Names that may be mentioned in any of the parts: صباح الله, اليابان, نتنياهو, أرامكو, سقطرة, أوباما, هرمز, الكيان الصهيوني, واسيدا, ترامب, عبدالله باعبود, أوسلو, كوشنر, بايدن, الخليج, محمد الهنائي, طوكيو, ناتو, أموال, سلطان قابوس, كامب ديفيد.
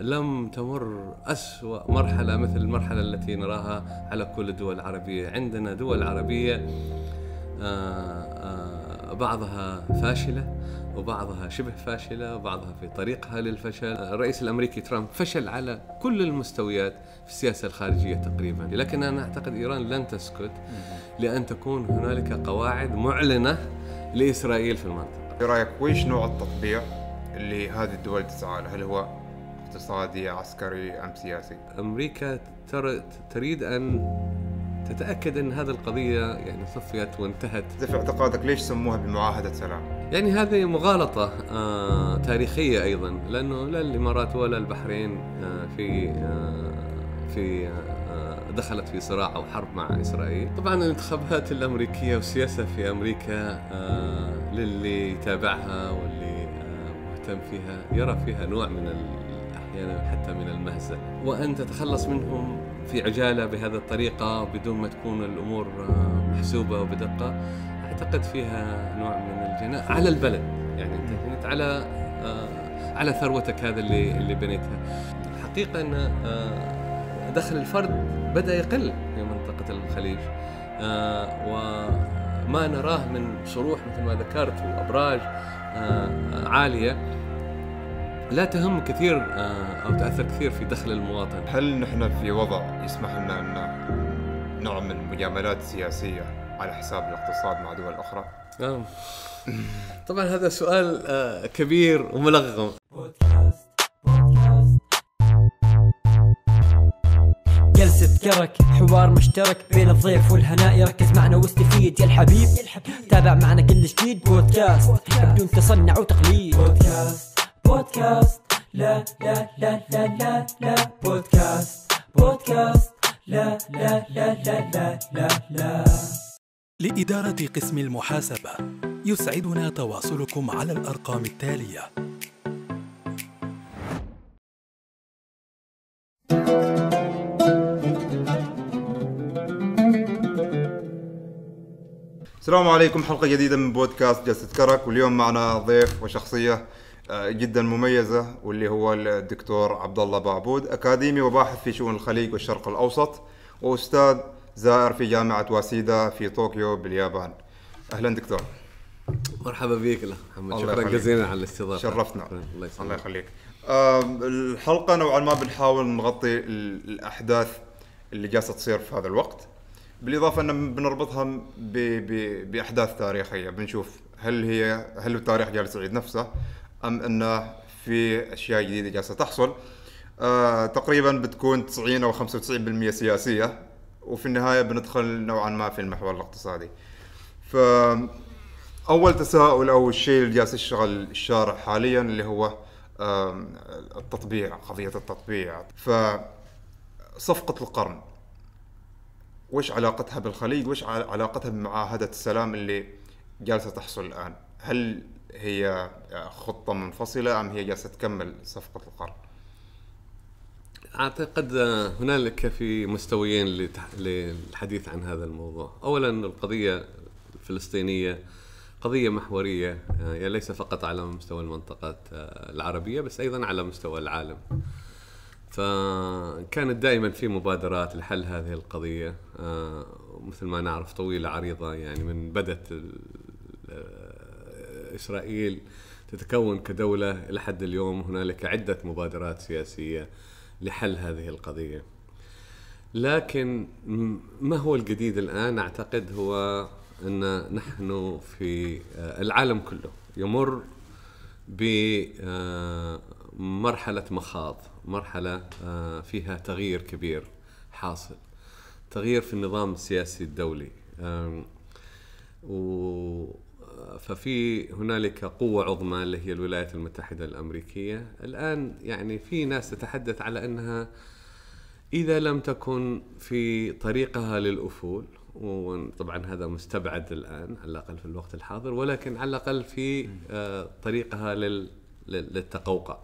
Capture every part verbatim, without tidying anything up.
لم تمر أسوأ مرحلة مثل المرحلة التي نراها على كل الدول العربية. عندنا دول عربية بعضها فاشلة وبعضها شبه فاشلة وبعضها في طريقها للفشل. الرئيس الأمريكي ترامب فشل على كل المستويات في السياسة الخارجية تقريبا، لكن أنا أعتقد إيران لن تسكت لأن تكون هنالك قواعد معلنة لإسرائيل في المنطقة. في رأيك ويش نوع التطبيع اللي هذه الدول تسعى له؟ هل هو اقتصادي، عسكري أم سياسي؟ أمريكا تريد أن تتأكد أن هذه القضية يعني صفيت وانتهت. في اعتقادك ليش سموها بمعاهدة سلام؟ يعني هذه مغالطة آه تاريخية أيضا، لأنه لا الإمارات ولا البحرين آه في آه في آه دخلت في صراع أو حرب مع إسرائيل. طبعا الانتخابات الأمريكية والسياسة في أمريكا آه للي يتابعها واللي آه مهتم فيها يرى فيها نوع من أحيانا حتى من المهزلة، وأن تتخلص منهم في عجالة بهذه الطريقة بدون ما تكون الأمور محسوبة وبدقة، أعتقد فيها نوع من الجناء على البلد. يعني أنت جنت على على ثروتك هذا اللي اللي بنيتها. الحقيقة أن دخل الفرد بدأ يقل في منطقة الخليج، وما نراه من شروح مثل ما ذكرت وأبراج عالية لا تهم كثير أو تأثر كثير في دخل المواطن. هل نحن في وضع يسمح لنا أن نوع من المجاملات السياسية على حساب الاقتصاد مع دول أخرى؟ طبعا هذا سؤال كبير وملغم. جلسة كرك، حوار مشترك بين الضيف والهناء، يركز معنا واستفيد يا الحبيب. تابع معنا كل جديد بودكاست بدون تصنع وتقليد. بودكاست بودكاست لا لا لا لا لا لا بودكاست بودكاست لا لا لا لا لا لا لا. لإدارة قسم المحاسبة يسعدنا تواصلكم على الأرقام التالية. السلام عليكم، حلقة جديدة من بودكاست جلسة كرك، واليوم معنا ضيف وشخصية جدا مميزة واللي هو الدكتور عبدالله باعبود، أكاديمي وباحث في شؤون الخليج والشرق الأوسط، وأستاذ زائر في جامعة واسيدا في طوكيو باليابان. أهلا دكتور. مرحبا بك الله محمد، شكرا جزيلا على الاستضافة، شرفتنا. الله, الله يخليك. الحلقة نوعا ما بنحاول نغطي الأحداث اللي جالسة تصير في هذا الوقت، بالإضافة أن بنربطها ب ب بأحداث تاريخية، بنشوف هل هي هل التاريخ جالس يعيد نفسه أم أنه في أشياء جديدة جالسة تحصل. أه تقريبا بتكون تسعين أو خمسة وتسعين بالمئة سياسية، وفي النهاية بندخل نوعا ما في المحور الاقتصادي. فأول تساؤل أو الشيء اللي جالس يشغل الشارع حاليا اللي هو أه التطبيع، قضية التطبيع. فصفقة القرن وش علاقتها بالخليج؟ وش علاقتها بمعاهدة السلام اللي جالسة تحصل الآن؟ هل هي خطة منفصلة أم هي جالسة تكمل صفقة القرن؟ أعتقد هنالك في مستويين للحديث عن هذا الموضوع. أولا القضية الفلسطينية قضية محورية، يعني ليس فقط على مستوى المنطقة العربية بس أيضا على مستوى العالم، فكانت دائما في مبادرات لحل هذه القضية مثل ما نعرف طويلة عريضة، يعني من بدأت إسرائيل تتكون كدولة لحد اليوم هنالك عدة مبادرات سياسية لحل هذه القضية. لكن ما هو الجديد الآن؟ أعتقد هو أن نحن في العالم كله يمر بمرحلة مخاض، مرحلة فيها تغيير كبير حاصل، تغيير في النظام السياسي الدولي، و ففي هنالك قوة عظمى اللي هي الولايات المتحدة الأمريكية الآن. يعني في ناس تتحدث على أنها إذا لم تكن في طريقها للأفول، وطبعا هذا مستبعد الآن على الأقل في الوقت الحاضر، ولكن على الأقل في طريقها للتقوقع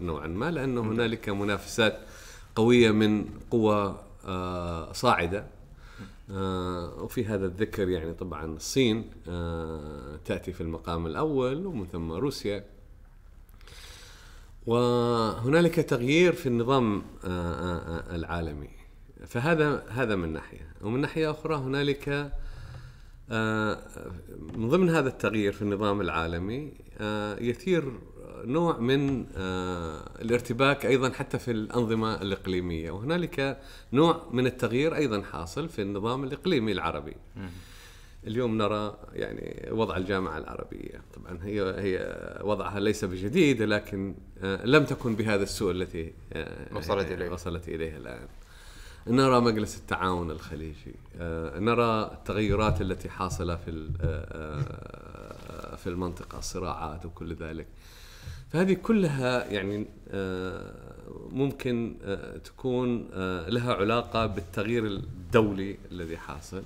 نوعا ما، لأن هنالك منافسات قوية من قوى صاعدة. آه وفي هذا الذكر يعني طبعا الصين آه تأتي في المقام الأول ومن ثم روسيا، وهنالك تغيير في النظام العالمي، فهذا هذا من ناحية. ومن ناحية أخرى هنالك من ضمن هذا التغيير في النظام العالمي يثير نوع من الارتباك أيضا حتى في الأنظمة الإقليمية، وهنالك نوع من التغيير أيضا حاصل في النظام الإقليمي العربي. اليوم نرى يعني وضع الجامعة العربية، طبعا هي هي وضعها ليس بجديد، لكن لم تكن بهذا السوء التي وصلت إليه وصلت إليه الآن. نرى مجلس التعاون الخليجي، نرى التغيرات التي حاصلة في في المنطقة، الصراعات وكل ذلك. فهذه كلها يعني ممكن تكون لها علاقة بالتغيير الدولي الذي حاصل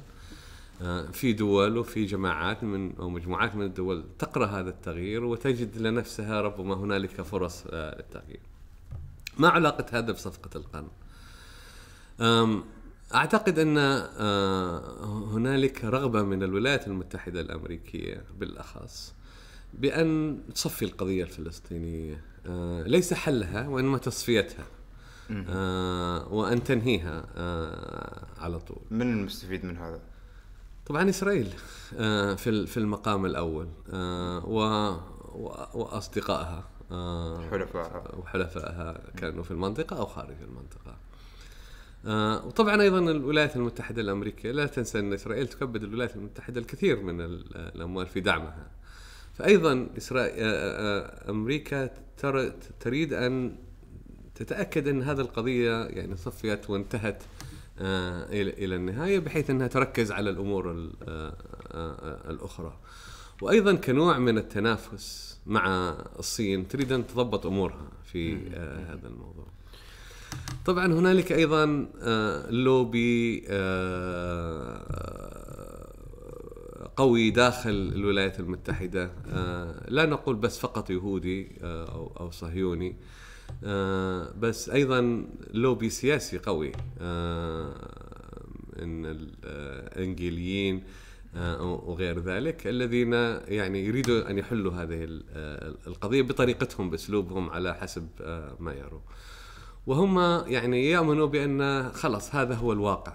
في دول وفي جماعات من أو مجموعات من الدول تقرأ هذا التغيير وتجد لنفسها ربما هنالك فرص للتغيير. ما علاقة هذا بصفقة القرن؟ أعتقد أن هنالك رغبة من الولايات المتحدة الأمريكية بالأخص بأن تصفي القضية الفلسطينية، ليس حلها وإنما تصفيتها وأن تنهيها على طول. من المستفيد من هذا؟ طبعا إسرائيل في المقام الأول وأصدقائها وحلفائها كانوا في المنطقة أو خارج المنطقة. آه وطبعا أيضا الولايات المتحدة الأمريكية لا تنسى أن إسرائيل تكبد الولايات المتحدة الكثير من الأموال في دعمها، فأيضا إسرائيل أمريكا تريد أن تتأكد أن هذه القضية يعني صفيت وانتهت آه إلى النهاية، بحيث أنها تركز على الأمور ال آه آه الأخرى. وأيضا كنوع من التنافس مع الصين تريد أن تضبط أمورها في آه هذا الموضوع. طبعا هنالك ايضا لوبي قوي داخل الولايات المتحده، لا نقول بس فقط يهودي او او صهيوني، بس ايضا لوبي سياسي قوي من الانجليين وغير ذلك، الذين يعني يريدوا ان يحلوا هذه القضيه بطريقتهم باسلوبهم على حسب ما يروا، وهم يعني يؤمنوا بأن خلص هذا هو الواقع.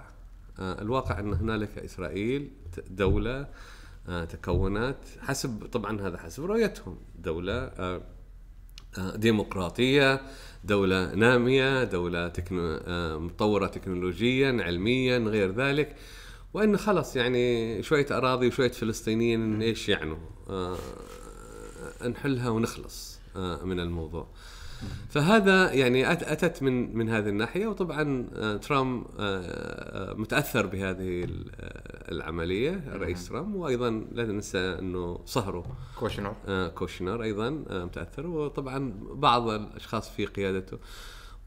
الواقع أن هنالك إسرائيل دولة تكونت حسب، طبعا هذا حسب رؤيتهم، دولة ديمقراطية، دولة نامية، دولة تكنو مطورة تكنولوجيا علميا غير ذلك، وأن خلص يعني شوية أراضي وشوية فلسطينيين إيش يعنوا، نحلها ونخلص من الموضوع. فهذا يعني أتت من من هذه الناحية، وطبعا ترامب متأثر بهذه العملية، الرئيس ترامب، وأيضا لا ننسى أنه صهره كوشنر كوشنر أيضا متأثر، وطبعا بعض الأشخاص في قيادته.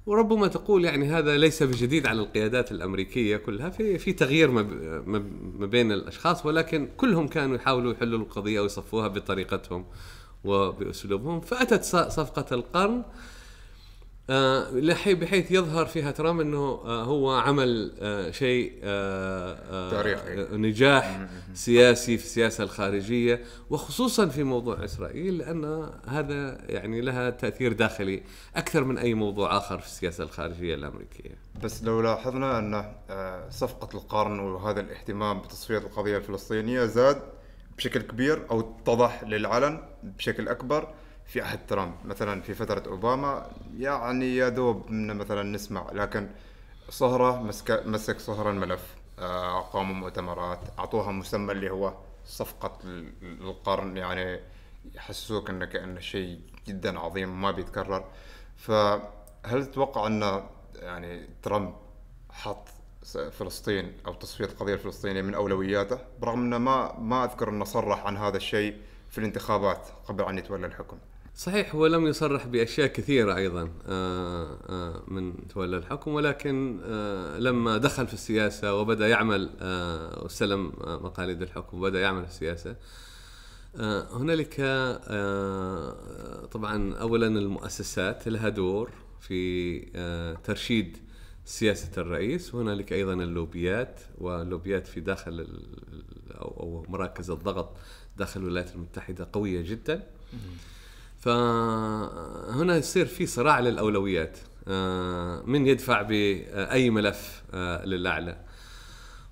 وربما تقول يعني هذا ليس بجديد على القيادات الأمريكية كلها، في في تغيير ما بين الأشخاص، ولكن كلهم كانوا يحاولوا يحلوا القضية ويصفوها بطريقتهم وبأسلوبهم. فأتت صفقة القرن بحيث يظهر فيها ترامب أنه هو عمل شيء تاريخي، نجاح سياسي في السياسة الخارجية، وخصوصا في موضوع إسرائيل، لأن هذا يعني لها تأثير داخلي أكثر من أي موضوع آخر في السياسة الخارجية الأمريكية. بس لو لاحظنا أن صفقة القرن وهذا الاهتمام بتصفية القضية الفلسطينية زاد بشكل كبير أو اتضح للعلن بشكل أكبر في عهد ترامب. مثلا في فترة أوباما يعني يا دوب مثلا نسمع، لكن صهرة مسك مسك صهرة الملف، قاموا مؤتمرات، أعطوها مسمى اللي هو صفقة القرن، يعني يحسسوك أن كأنه شيء جدا عظيم ما بيتكرر. فهل تتوقع أن يعني ترامب حط فلسطين أو تصفية القضية الفلسطينية من أولوياته، برغم أنه ما ما أذكر أنه صرح عن هذا الشيء في الانتخابات قبل أن يتولى الحكم؟ صحيح، هو لم يصرح بأشياء كثيرة أيضا من تولى الحكم، ولكن لما دخل في السياسة وبدأ يعمل واستلم مقاليد الحكم وبدأ يعمل في السياسة، هنالك طبعا أولا المؤسسات لها دور في ترشيد سياسة الرئيس، وهنالك أيضا اللوبيات، واللوبيات في داخل أو مراكز الضغط داخل الولايات المتحدة قوية جدا. فهنا يصير في صراع للأولويات، من يدفع بأي ملف للأعلى،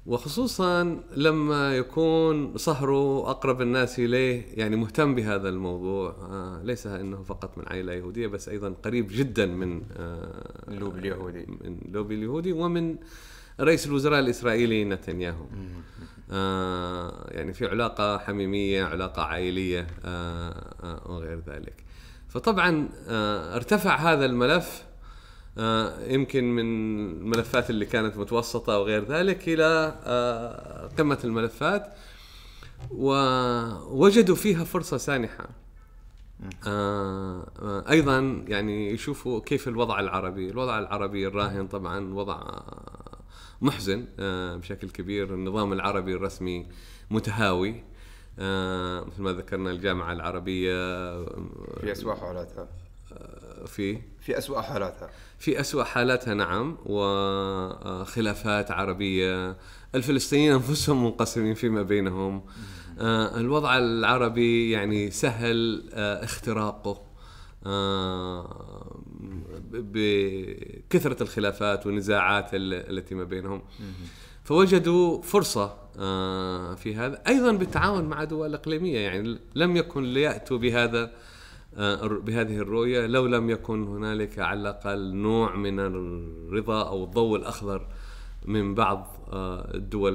وخصوصا لما يكون صهره أقرب الناس إليه يعني مهتم بهذا الموضوع، ليس أنه فقط من عائلة يهودية بس أيضا قريب جدا من اللوبي اليهودي من اللوبي اليهودي ومن رئيس الوزراء الإسرائيلي نتنياهو. آه يعني في علاقة حميمية، علاقة عائلية آه آه وغير ذلك. فطبعا آه ارتفع هذا الملف آه يمكن من الملفات اللي كانت متوسطة وغير ذلك إلى آه قمة الملفات، ووجدوا فيها فرصة سانحة. آه آه أيضا يعني يشوفوا كيف الوضع العربي الوضع العربي الراهن، طبعا وضع محزن بشكل كبير. النظام العربي الرسمي متهاوي، مثل ما ذكرنا الجامعة العربية في أسوأ حالاتها في في أسوأ حالاتها في أسوأ حالاتها نعم، وخلافات عربية، الفلسطينيين أنفسهم منقسمين فيما بينهم. الوضع العربي يعني سهل اختراقه بكثرة الخلافات والنزاعات التي ما بينهم، فوجدوا فرصة في هذا. أيضا بالتعاون مع دول إقليمية، يعني لم يكن ليأتوا بهذا بهذه الرؤية لو لم يكن هنالك على الأقل نوع من الرضا أو الضوء الأخضر من بعض الدول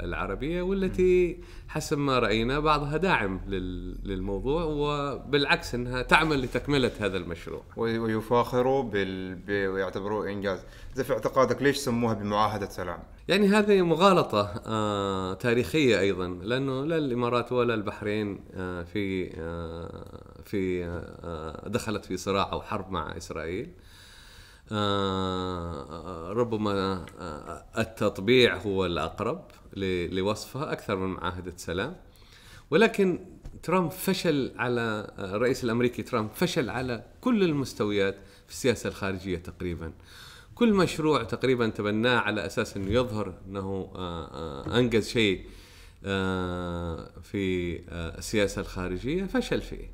العربية، والتي حسب ما رأينا بعضها داعم للموضوع، وبالعكس أنها تعمل لتكملة هذا المشروع ويفاخروا بال... ويعتبروه إنجاز. إذا في اعتقادك ليش سموها بمعاهدة سلام؟ يعني هذه مغالطة تاريخية أيضا، لأنه لا الإمارات ولا البحرين في في دخلت في صراع أو حرب مع إسرائيل. آه ربما آه التطبيع هو الأقرب لوصفها أكثر من معاهدة سلام. ولكن ترامب فشل على آه الرئيس الأمريكي ترامب فشل على كل المستويات في السياسة الخارجية تقريبا. كل مشروع تقريبا تبناه على أساس أنه يظهر أنه آه آه أنجز شيء آه في آه السياسة الخارجية فشل فيه.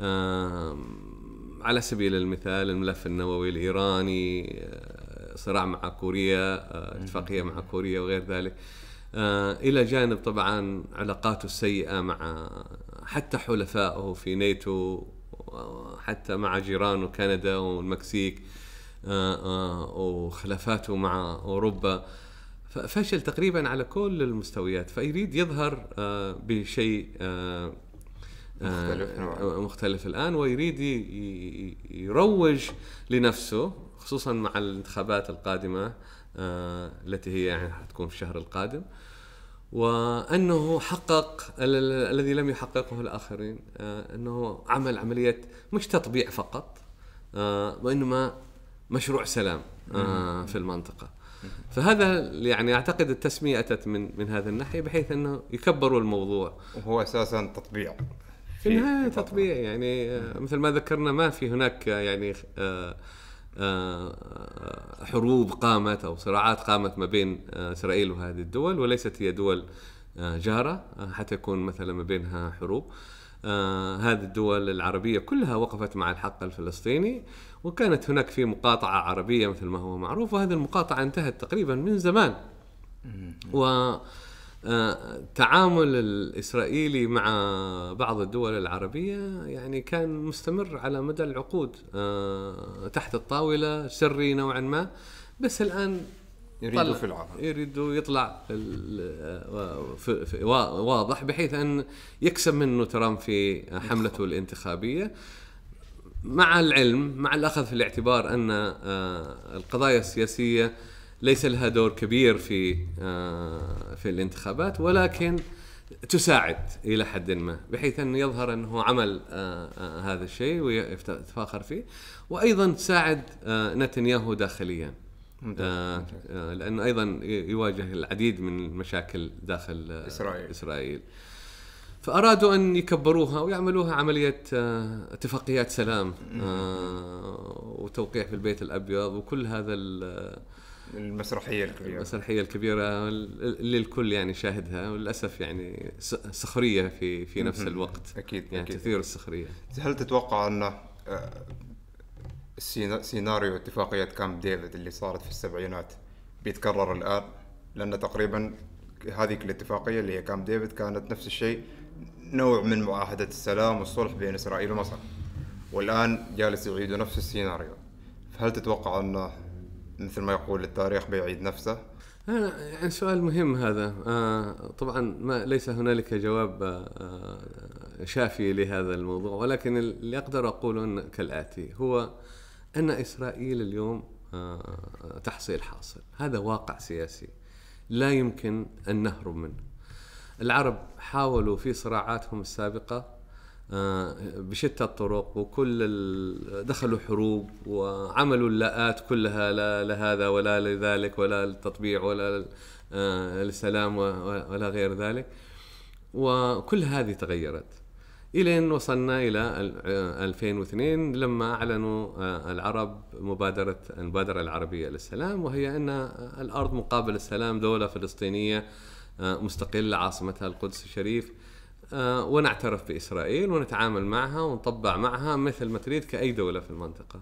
آه على سبيل المثال الملف النووي الإيراني، صراع مع كوريا، اتفاقية مع كوريا وغير ذلك، إلى جانب طبعا علاقاته السيئة مع حتى حلفائه في ناتو، حتى مع جيرانه كندا والمكسيك، وخلافاته مع أوروبا. ففشل تقريبا على كل المستويات، فيريد يظهر بشيء مختلف, مختلف الآن، ويريد يروج لنفسه، خصوصا مع الانتخابات القادمة التي هي يعني هتكون في الشهر القادم، وأنه حقق الذي لم يحققه الآخرين، أنه عمل عملية مش تطبيع فقط وإنما مشروع سلام في المنطقة. فهذا يعني أعتقد التسمية أتت من من هذا الناحية، بحيث أنه يكبروا الموضوع، وهو أساساً تطبيع في النهاية تطبيع. يعني مثل ما ذكرنا ما في هناك يعني حروب قامت أو صراعات قامت ما بين إسرائيل وهذه الدول، وليست هي دول جارة حتى يكون مثلا ما بينها حروب. آه هذه الدول العربية كلها وقفت مع الحق الفلسطيني، وكانت هناك في مقاطعة عربية مثل ما هو معروف، وهذه المقاطعة انتهت تقريبا من زمان. وتعامل الإسرائيلي مع بعض الدول العربية يعني كان مستمر على مدى العقود، آه تحت الطاولة، سري نوعا ما، بس الآن يريدوا في العرض يريدوا يطلع في في واضح، بحيث أن يكسب منه ترامب في حملته الانتخابية، مع العلم مع الأخذ في الاعتبار أن القضايا السياسية ليس لها دور كبير في في الانتخابات، ولكن تساعد إلى حد ما، بحيث أنه يظهر أنه عمل هذا الشيء ويتفاخر فيه، وأيضا تساعد نتنياهو داخليا، آه آه لأنه أيضا يواجه العديد من المشاكل داخل آه إسرائيل. إسرائيل فأرادوا أن يكبروها ويعملوها عملية آه اتفاقيات سلام آه وتوقيع في البيت الأبيض وكل هذا المسرحية الكبيرة المسرحية الكبيرة اللي الكل يعني شاهدها، وللأسف يعني سخرية في في نفس الوقت. أكيد يعني أكيد. تثير السخرية. هل تتوقع أن السيناريو اتفاقية كامب ديفيد اللي صارت في السبعينات بيتكرر الآن؟ لأن تقريبا هذه الاتفاقية اللي هي كامب ديفيد كانت نفس الشيء، نوع من معاهدة السلام والصلح بين إسرائيل ومصر، والآن جالس يعيدوا نفس السيناريو. فهل تتوقع أنه مثل ما يقول التاريخ بيعيد نفسه؟ يعني سؤال مهم هذا. آه طبعا ما ليس هنالك جواب آه شافي لهذا الموضوع، ولكن اللي أقدر أقوله كالآتي، هو أن إسرائيل اليوم آه تحصيل حاصل، هذا واقع سياسي لا يمكن أن نهرب منه. العرب حاولوا في صراعاتهم السابقة بشتى الطرق، وكل دخلوا حروب وعملوا اللاءات كلها، لا لهذا ولا لذلك ولا للتطبيع ولا للسلام ولا غير ذلك، وكل هذه تغيرت إلى أن وصلنا إلى ألفين واثنين لما أعلنوا العرب مبادرة المبادرة العربية للسلام، وهي أن الأرض مقابل السلام دولة فلسطينية مستقل عاصمتها القدس الشريف، ونعترف بإسرائيل ونتعامل معها ونطبع معها مثل ما تريد كأي دولة في المنطقة.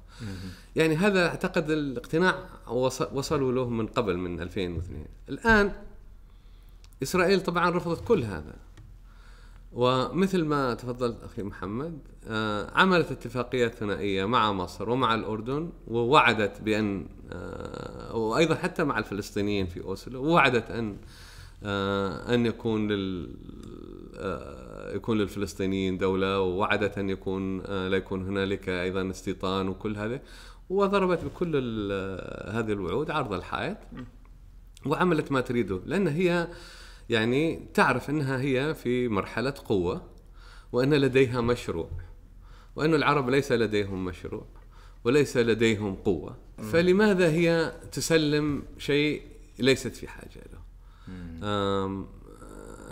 يعني هذا أعتقد الاقتناع وصلوا له من قبل، من ألفين واثنين. الآن إسرائيل طبعا رفضت كل هذا، ومثل ما تفضلت أخي محمد عملت اتفاقية ثنائية مع مصر ومع الأردن، ووعدت بأن، وأيضا حتى مع الفلسطينيين في أوسلو، ووعدت أن أن يكون لل يكون للفلسطينيين دولة، ووعدت أن يكون لا يكون هنالك أيضا استيطان وكل هذا، وضربت بكل هذه الوعود عرض الحائط وعملت ما تريده، لأن هي يعني تعرف أنها هي في مرحلة قوة، وأن لديها مشروع، وأن العرب ليس لديهم مشروع وليس لديهم قوة، فلماذا هي تسلم شيء ليست في حاجة له؟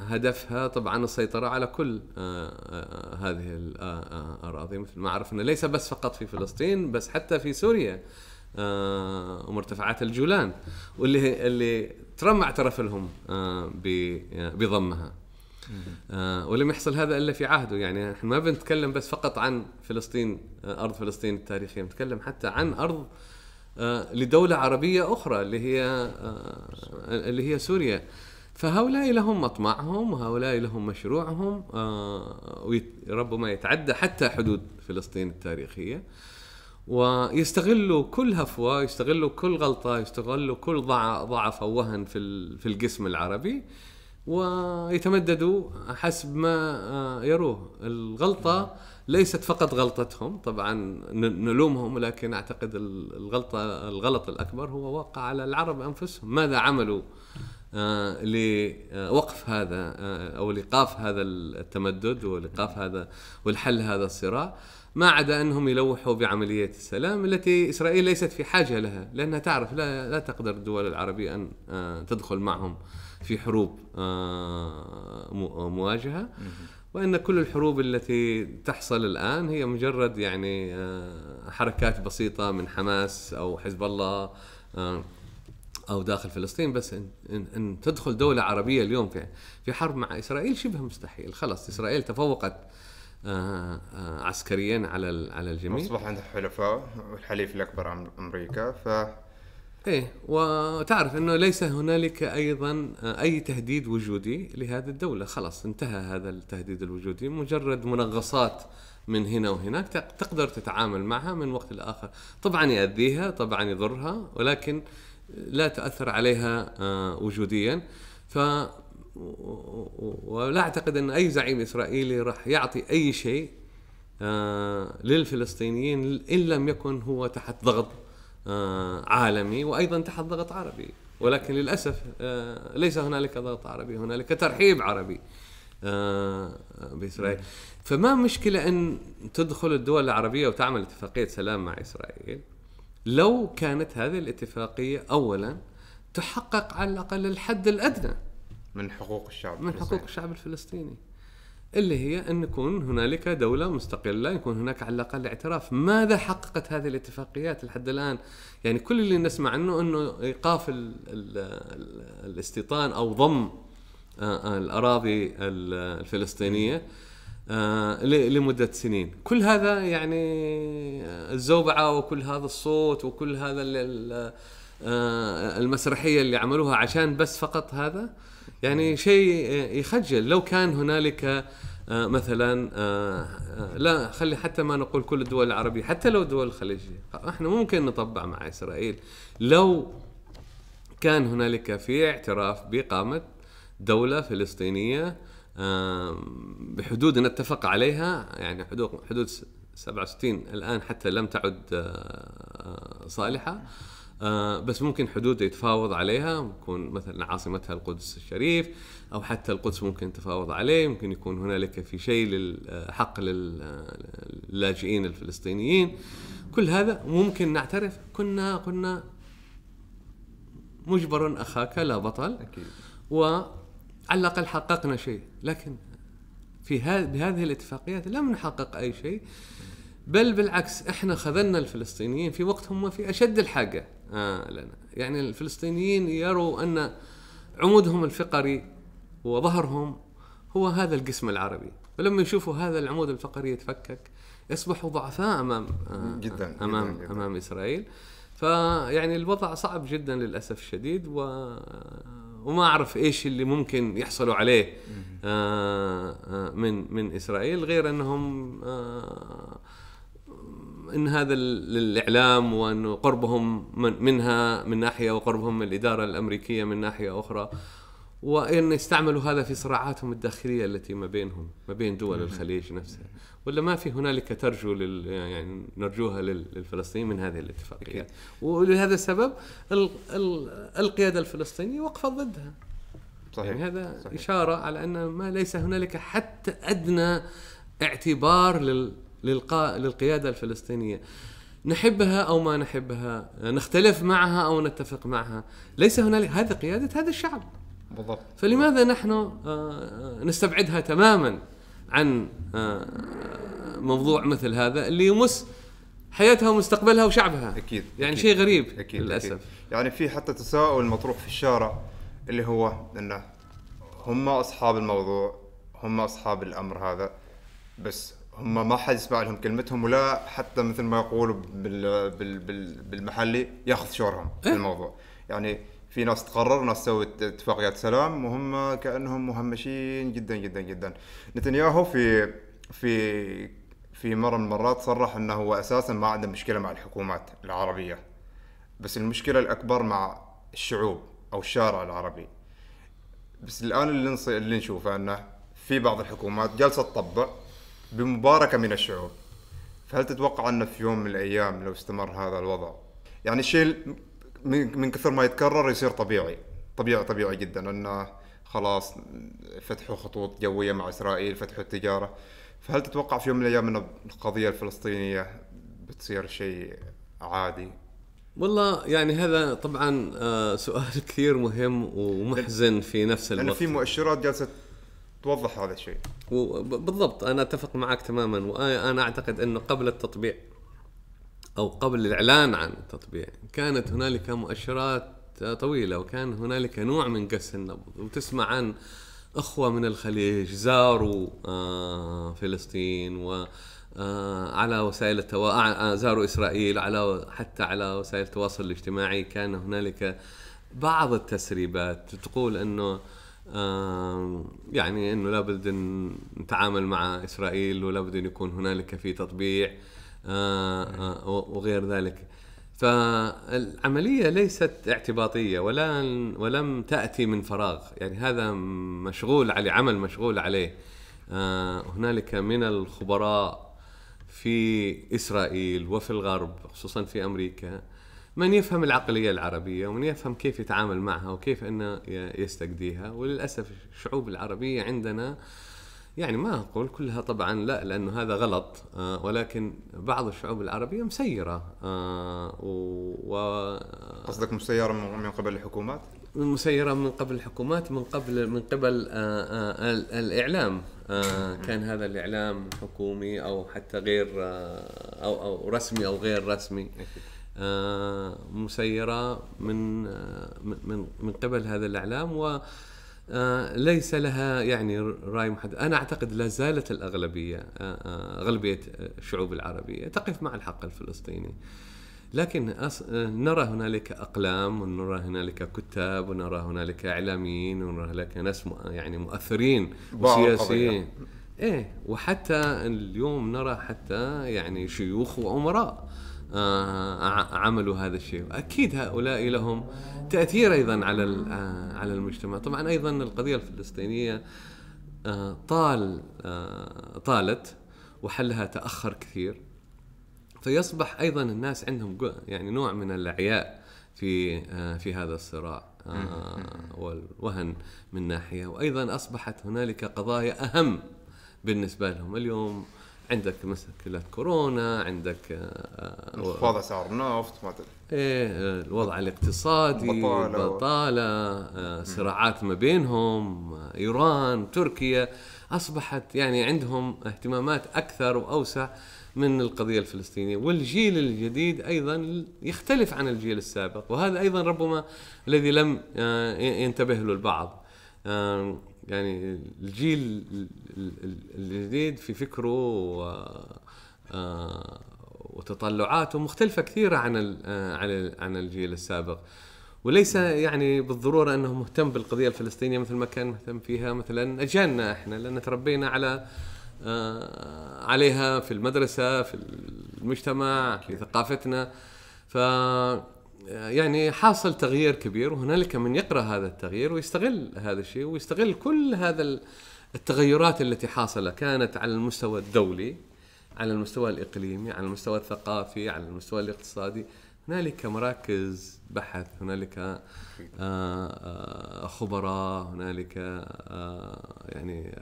هدفها طبعا السيطرة على كل هذه الأراضي، مثل ما عرفنا ليس بس فقط في فلسطين، بس حتى في سوريا ومرتفعات الجولان، واللي اللي ترامب اعترف لهم بضمها، ولم يحصل هذا إلا في عهده. يعني احنا ما بنتكلم بس فقط عن فلسطين، أرض فلسطين التاريخية، بنتكلم حتى عن أرض لدولة عربية أخرى اللي هي اللي هي سوريا. فهؤلاء لهم مطمعهم، وهؤلاء لهم مشروعهم، وربما يتعدى حتى حدود فلسطين التاريخية، ويستغلوا كل هفوة، يستغلوا كل غلطة، يستغلوا كل ضعف أو وهن في في الجسم العربي، ويتمددوا حسب ما يروه. الغلطة ليست فقط غلطتهم، طبعا نلومهم، لكن أعتقد الغلطة الغلط الأكبر هو واقع على العرب أنفسهم. ماذا عملوا لوقف هذا أو لإيقاف هذا التمدد ولإيقاف هذا والحل هذا الصراع، ما عدا أنهم يلوحوا بعملية السلام التي إسرائيل ليست في حاجة لها، لأنها تعرف لا لا تقدر الدول العربية أن تدخل معهم في حروب مواجهة، وأن كل الحروب التي تحصل الآن هي مجرد يعني حركات بسيطة من حماس أو حزب الله أو داخل فلسطين. بس إن, إن, أن تدخل دولة عربية اليوم في, في حرب مع إسرائيل شبه مستحيل. خلاص إسرائيل تفوقت آآ آآ عسكريا على على الجميع، أصبح عندها حلفاء، والحليف الأكبر أمريكا. ف إيه، وتعرف أنه ليس هنالك أيضا أي تهديد وجودي لهذه الدولة، خلاص انتهى هذا التهديد الوجودي، مجرد منغصات من هنا وهناك تقدر تتعامل معها من وقت لآخر. طبعا يأذيها، طبعا يضرها، ولكن لا تأثر عليها وجوديا. ف ولا أعتقد أن أي زعيم إسرائيلي راح يعطي أي شيء للفلسطينيين إن لم يكن هو تحت ضغط عالمي وأيضا تحت ضغط عربي. ولكن للأسف ليس هنالك ضغط عربي، هنالك ترحيب عربي بإسرائيل. فما مشكلة أن تدخل الدول العربية وتعمل اتفاقية سلام مع إسرائيل، لو كانت هذه الاتفاقية أولا تحقق على الأقل الحد الأدنى من حقوق الشعب من حقوق الشعب الفلسطيني. اللي هي أن يكون هنالك دولة مستقلة، يكون هناك على الأقل اعتراف. ماذا حققت هذه الاتفاقيات لحد الآن؟ يعني كل اللي نسمع عنه أنه إيقاف ال ال ال الاستيطان أو ضم الأراضي الفلسطينية لمدة سنين. كل هذا يعني الزوبعة وكل هذا الصوت وكل هذا المسرحية اللي عملوها عشان بس فقط هذا، يعني شيء يخجل. لو كان هنالك مثلا، لا خلي حتى ما نقول كل الدول العربية، حتى لو الدول الخليجية احنا ممكن نطبع مع إسرائيل لو كان هنالك في اعتراف بإقامة دولة فلسطينية بحدود نتفق عليها، يعني حدود حدود سبعة وستين الآن حتى لم تعد صالحة، بس ممكن حدود يتفاوض عليها، ممكن مثلا عاصمتها القدس الشريف أو حتى القدس ممكن تفاوض عليه، ممكن يكون هنالك في شيء للحق للاجئين الفلسطينيين. كل هذا ممكن نعترف. كنا قلنا مجبر أخاك لا بطل، و على الأقل حققنا شيء. لكن في هذه الاتفاقيات لم نحقق أي شيء، بل بالعكس إحنا خذلنا الفلسطينيين في وقت هم في أشد الحاجة آه لنا. يعني الفلسطينيين يروا أن عمودهم الفقري وظهرهم هو هذا القسم العربي، ولما يشوفوا هذا العمود الفقري يتفكك يصبحوا ضعفاء أمام آه جداً أمام جداً جداً. أمام إسرائيل. فيعني الوضع صعب جدا للأسف الشديد، و... وما أعرف إيش اللي ممكن يحصلوا عليه من من إسرائيل، غير أنهم إن هذا الإعلام وأن قربهم منها من ناحية وقربهم من الإدارة الأمريكية من ناحية أخرى، وإن يستعملوا هذا في صراعاتهم الداخلية التي ما بينهم ما بين دول الخليج نفسها. ولا ما في هنالك ترجو لل يعني نرجوها للفلسطينيين من هذه الاتفاقية، ولهذا السبب ال ال القيادة الفلسطينية وقفت ضدها. صحيح. يعني هذا صحيح. إشارة على أن ما ليس هنالك حتى أدنى اعتبار لل للقا للقيادة الفلسطينية، نحبها أو ما نحبها، نختلف معها أو نتفق معها، ليس هنالك. هذا قيادة هذا الشعب بالضبط. فلماذا نحن نستبعدها تماما عن موضوع مثل هذا اللي يمس حياتها ومستقبلها وشعبها؟ أكيد يعني أكيد. شيء غريب أكيد للأسف أكيد. يعني في حتى تساؤل مطروح في الشارع اللي هو أنه هم أصحاب الموضوع، هم أصحاب الأمر هذا، بس هم ما حد يسمع لهم كلمتهم، ولا حتى مثل ما يقولوا بال بال بال بالمحلي ياخذ شورهم في الموضوع. يعني في ناس تقرر ناس تسوي اتفاقيات سلام وهم كأنهم مهمشين جدا جدا جدا. نتنياهو في في في مرة من المرات صرح أنه هو أساسا ما عنده مشكلة مع الحكومات العربية، بس المشكلة الأكبر مع الشعوب أو الشارع العربي. بس الآن اللي نص اللي نشوفه أنه في بعض الحكومات جالسة تطبع بمباركة من الشعوب. فهل تتوقع أنه في يوم من الأيام لو استمر هذا الوضع، يعني الشيء من كثر ما يتكرر يصير طبيعي طبيعي طبيعي جدا، أنه خلاص فتحوا خطوط جوية مع إسرائيل، فتحوا التجارة. فهل تتوقع في يوم من الأيام أن القضية الفلسطينية بتصير شيء عادي؟ والله يعني هذا طبعا سؤال كثير مهم ومحزن في نفس الوقت، لأن في مؤشرات جالسة توضح هذا الشيء. بالضبط، أنا أتفق معك تماما، وأنا أعتقد أنه قبل التطبيع أو قبل الإعلان عن التطبيع كانت هنالك مؤشرات طويلة، وكان هنالك نوع من قس النبض، وتسمع عن أخوة من الخليج زاروا فلسطين وعلى وسائل التواصل، زاروا إسرائيل على حتى على وسائل التواصل الاجتماعي. كان هنالك بعض التسريبات تقول أنه يعني أنه لابد نتعامل مع إسرائيل ولابد أن يكون هنالك في تطبيع وغير ذلك. فالعملية ليست اعتباطية ولا ولم تأتي من فراغ، يعني هذا مشغول عليه، عمل مشغول عليه. هنالك من الخبراء في إسرائيل وفي الغرب خصوصا في أمريكا من يفهم العقلية العربية ومن يفهم كيف يتعامل معها وكيف أنه يستجديها. وللأسف الشعوب العربية عندنا، يعني ما أقول كلها طبعا لا لأنه هذا غلط، ولكن بعض الشعوب العربية مسيرة. و قصدك مسيرة من قبل الحكومات؟ مسيرة من قبل الحكومات، من قبل من قبل الإعلام، كان هذا الإعلام حكومي أو حتى غير أو أو رسمي أو غير رسمي، مسيرة من من من قبل هذا الإعلام و ليس لها يعني رأي محدد. أنا أعتقد لا زالت الأغلبية، أغلبية الشعوب العربية تقف مع الحق الفلسطيني، لكن نرى هنالك أقلام ونرى هنالك كتاب ونرى هنالك إعلاميين ونرى هنالك ناس يعني مؤثرين وسياسيين، إيه، وحتى اليوم نرى حتى يعني شيوخ وأمراء عملوا هذا الشيء، أكيد هؤلاء لهم تأثير أيضا على على المجتمع. طبعا أيضا القضية الفلسطينية طال طالت وحلها تأخر كثير، فيصبح أيضا الناس عندهم يعني نوع من العياء في في هذا الصراع والوهن من ناحية، وأيضا أصبحت هنالك قضايا أهم بالنسبة لهم. اليوم عندك مشكلة كورونا، عندك انخفاض أسعار النفط مثلا، ايه، الوضع الاقتصادي، البطالة, البطالة، صراعات ما بينهم، إيران، تركيا، أصبحت يعني عندهم اهتمامات أكثر وأوسع من القضية الفلسطينية. والجيل الجديد أيضا يختلف عن الجيل السابق، وهذا أيضا ربما الذي لم ينتبه له البعض. يعني الجيل الجديد في فكره وتطلعاته مختلفة كثيرة عن عن الجيل السابق، وليس يعني بالضرورة أنه مهتم بالقضية الفلسطينية مثل ما كان مهتم فيها مثلا أجيالنا إحنا، لأن تربينا على عليها في المدرسة، في المجتمع، في ثقافتنا. ف يعني حاصل تغيير كبير، وهنالك من يقرأ هذا التغيير ويستغل هذا الشيء ويستغل كل هذا التغيرات التي حاصلة، كانت على المستوى الدولي، على المستوى الإقليمي، على المستوى الثقافي، على المستوى الاقتصادي. هنالك مراكز بحث، هنالك خبراء، هنالك يعني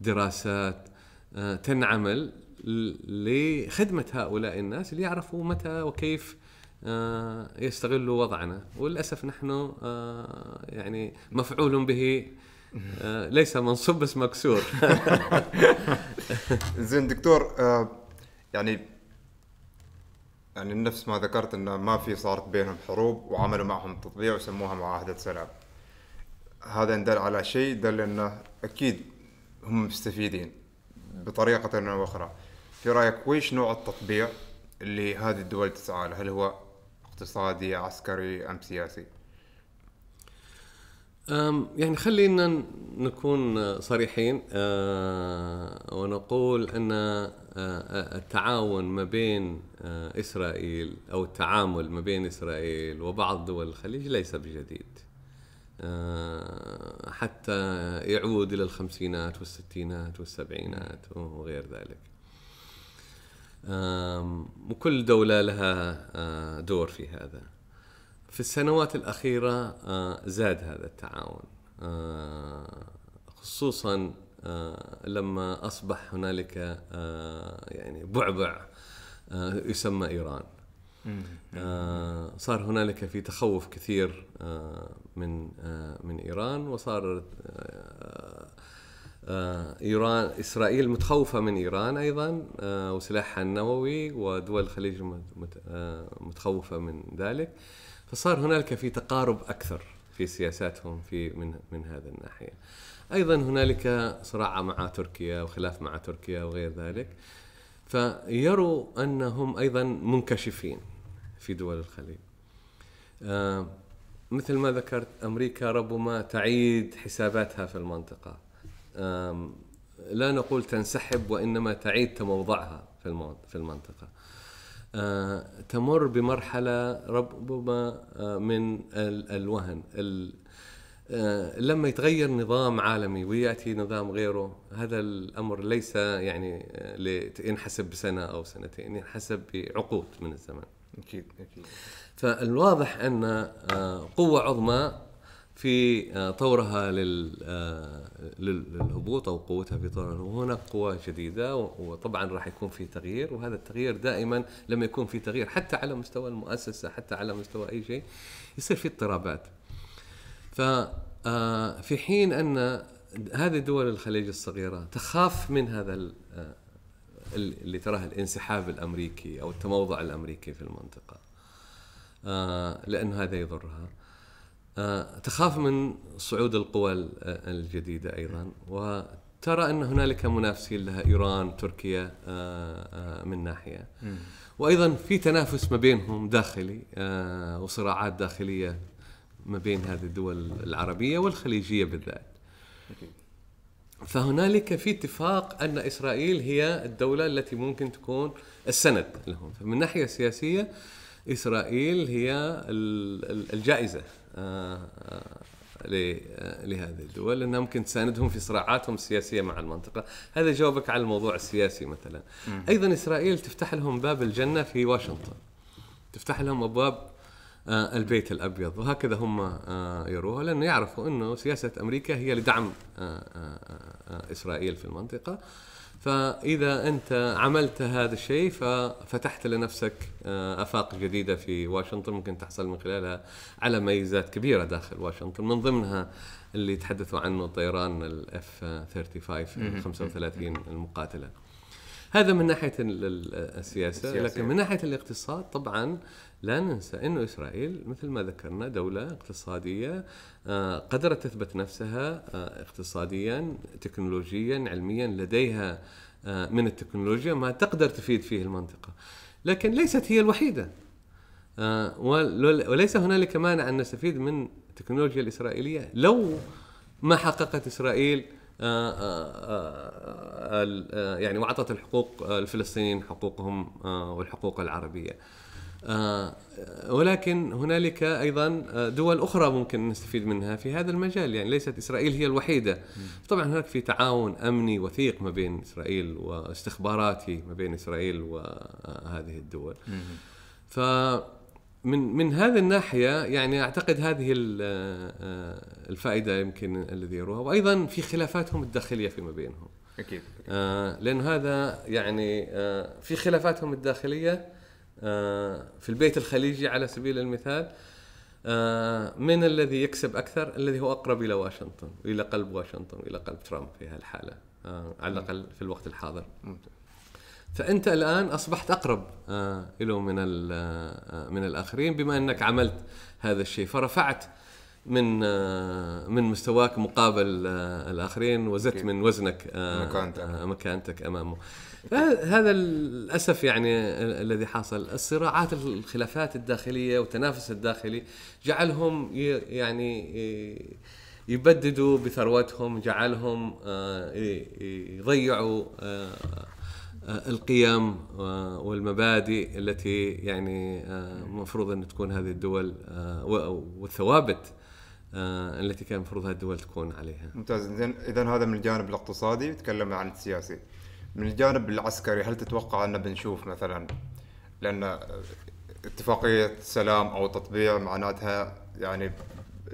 دراسات تنعمل لخدمة هؤلاء الناس اللي يعرفوا متى وكيف يستغلوا وضعنا. وللأسف نحن يعني مفعول به ليس منصب بس مكسور. زين دكتور، يعني يعني نفس ما ذكرت أنه ما في صارت بينهم حروب وعملوا معهم تطبيع وسموها معاهدة سلام، هذا ندل على شيء، دل أنه أكيد هم مستفيدين بطريقة أو أخرى. في رأيك ويش نوع التطبيع اللي هذه الدول تسعى له؟ هل هو اقتصادي، عسكري، أم سياسي؟ أم يعني خلينا نكون صريحين أه ونقول أن التعاون ما بين إسرائيل أو التعامل ما بين إسرائيل وبعض دول الخليج ليس بجديد، أه حتى يعود إلى الخمسينات والستينات والسبعينات وغير ذلك، وكل دولة لها دور في هذا. في السنوات الأخيرة زاد هذا التعاون، خصوصا لما أصبح هنالك يعني بعبع يسمى إيران، صار هنالك في تخوف كثير من من إيران، وصار إيران إسرائيل متخوفة من إيران أيضا وسلاحها النووي، ودول الخليج متخوفة من ذلك، فصار هنالك في تقارب أكثر في سياساتهم في من من هذا الناحية. أيضا هنالك صراع مع تركيا وخلاف مع تركيا وغير ذلك، فيروا أنهم أيضا منكشفين في دول الخليج. مثل ما ذكرت، أمريكا ربما تعيد حساباتها في المنطقة، لا نقول تنسحب، وإنما تعيد تموضعها في المنطقة. تمر بمرحلة ربما من الوهن، لما يتغير نظام عالمي ويأتي نظام غيره، هذا الأمر ليس يعني ينحسب بسنة أو سنتين، ينحسب بعقود من الزمن. أكيد أكيد. فالواضح أن قوة عظمى في طورها للهبوط أو قوتها في طورها، وهنا قوة جديدة، وطبعا راح يكون في تغيير، وهذا التغيير دائما لما يكون في تغيير حتى على مستوى المؤسسة، حتى على مستوى أي شيء، يصير في اضطرابات. ففي حين أن هذه الدول الخليج الصغيرة تخاف من هذا اللي تراه الانسحاب الأمريكي أو التموضع الأمريكي في المنطقة، لأن هذا يضرها، تخاف من صعود القوى الجديدة أيضا، وترى أن هنالك منافسين لها إيران، تركيا من ناحية، وأيضا في تنافس ما بينهم داخلي وصراعات داخلية ما بين هذه الدول العربية والخليجية بالذات. فهنالك في اتفاق أن إسرائيل هي الدولة التي ممكن تكون السند لهم، فمن ناحية سياسية إسرائيل هي الجائزة لهذه الدول، لأنها ممكن تساندهم في صراعاتهم السياسية مع المنطقة. هذا جوابك على الموضوع السياسي مثلا. أيضا إسرائيل تفتح لهم باب الجنة في واشنطن، تفتح لهم أبواب البيت الأبيض، وهكذا هم يروها، لأنه يعرفوا أنه سياسة أمريكا هي لدعم إسرائيل في المنطقة. فإذا أنت عملت هذا الشيء ففتحت لنفسك أفاق جديدة في واشنطن ممكن تحصل من خلالها على ميزات كبيرة داخل واشنطن، من ضمنها اللي تحدثوا عنه طيران ال إف خمسة وثلاثين المقاتلة. هذا من ناحية السياسة. لكن من ناحية الاقتصاد طبعا لا ننسى أنه إسرائيل مثل ما ذكرنا دولة اقتصادية قدرت تثبت نفسها اقتصاديا، تكنولوجيا، علميا، لديها من التكنولوجيا ما تقدر تفيد فيه المنطقة، لكن ليست هي الوحيدة، وليس هنالك مانع أن نستفيد من التكنولوجيا الإسرائيلية لو ما حققت إسرائيل يعني وعطت الحقوق الفلسطينيين حقوقهم والحقوق العربية. ولكن هنالك أيضا دول أخرى ممكن نستفيد منها في هذا المجال، يعني ليست إسرائيل هي الوحيدة. طبعا هناك في تعاون أمني وثيق ما بين إسرائيل واستخباراتي ما بين إسرائيل وهذه الدول. ف من من هذه الناحية يعني أعتقد هذه الفائدة يمكن الذي يروها. وأيضا في خلافاتهم الداخلية فيما بينهم. أكيد. آه لأن هذا يعني آه في خلافاتهم الداخلية آه في البيت الخليجي على سبيل المثال، آه من الذي يكسب أكثر؟ الذي هو أقرب إلى واشنطن، إلى قلب واشنطن، إلى قلب ترامب في هالحالة آه على الأقل في الوقت الحاضر. ممتاز. فأنت الآن أصبحت أقرب إليه من من الآخرين بما أنك عملت هذا الشيء، فرفعت من من مستواك مقابل الآخرين، وزدت من وزنك مكانتك أمامه. هذا للأسف يعني الذي حصل. الصراعات، الخلافات الداخلية والتنافس الداخلي جعلهم يعني يبددوا بثروتهم، جعلهم يضيعوا القيم والمبادئ التي يعني مفروض أن تكون هذه الدول، والثوابت التي كان مفروض هذه الدول تكون عليها. ممتاز. إذن هذا من الجانب الاقتصادي. تكلمنا عن السياسي. من الجانب العسكري، هل تتوقع أن بنشوف مثلا، لأن اتفاقية سلام أو تطبيع معناتها يعني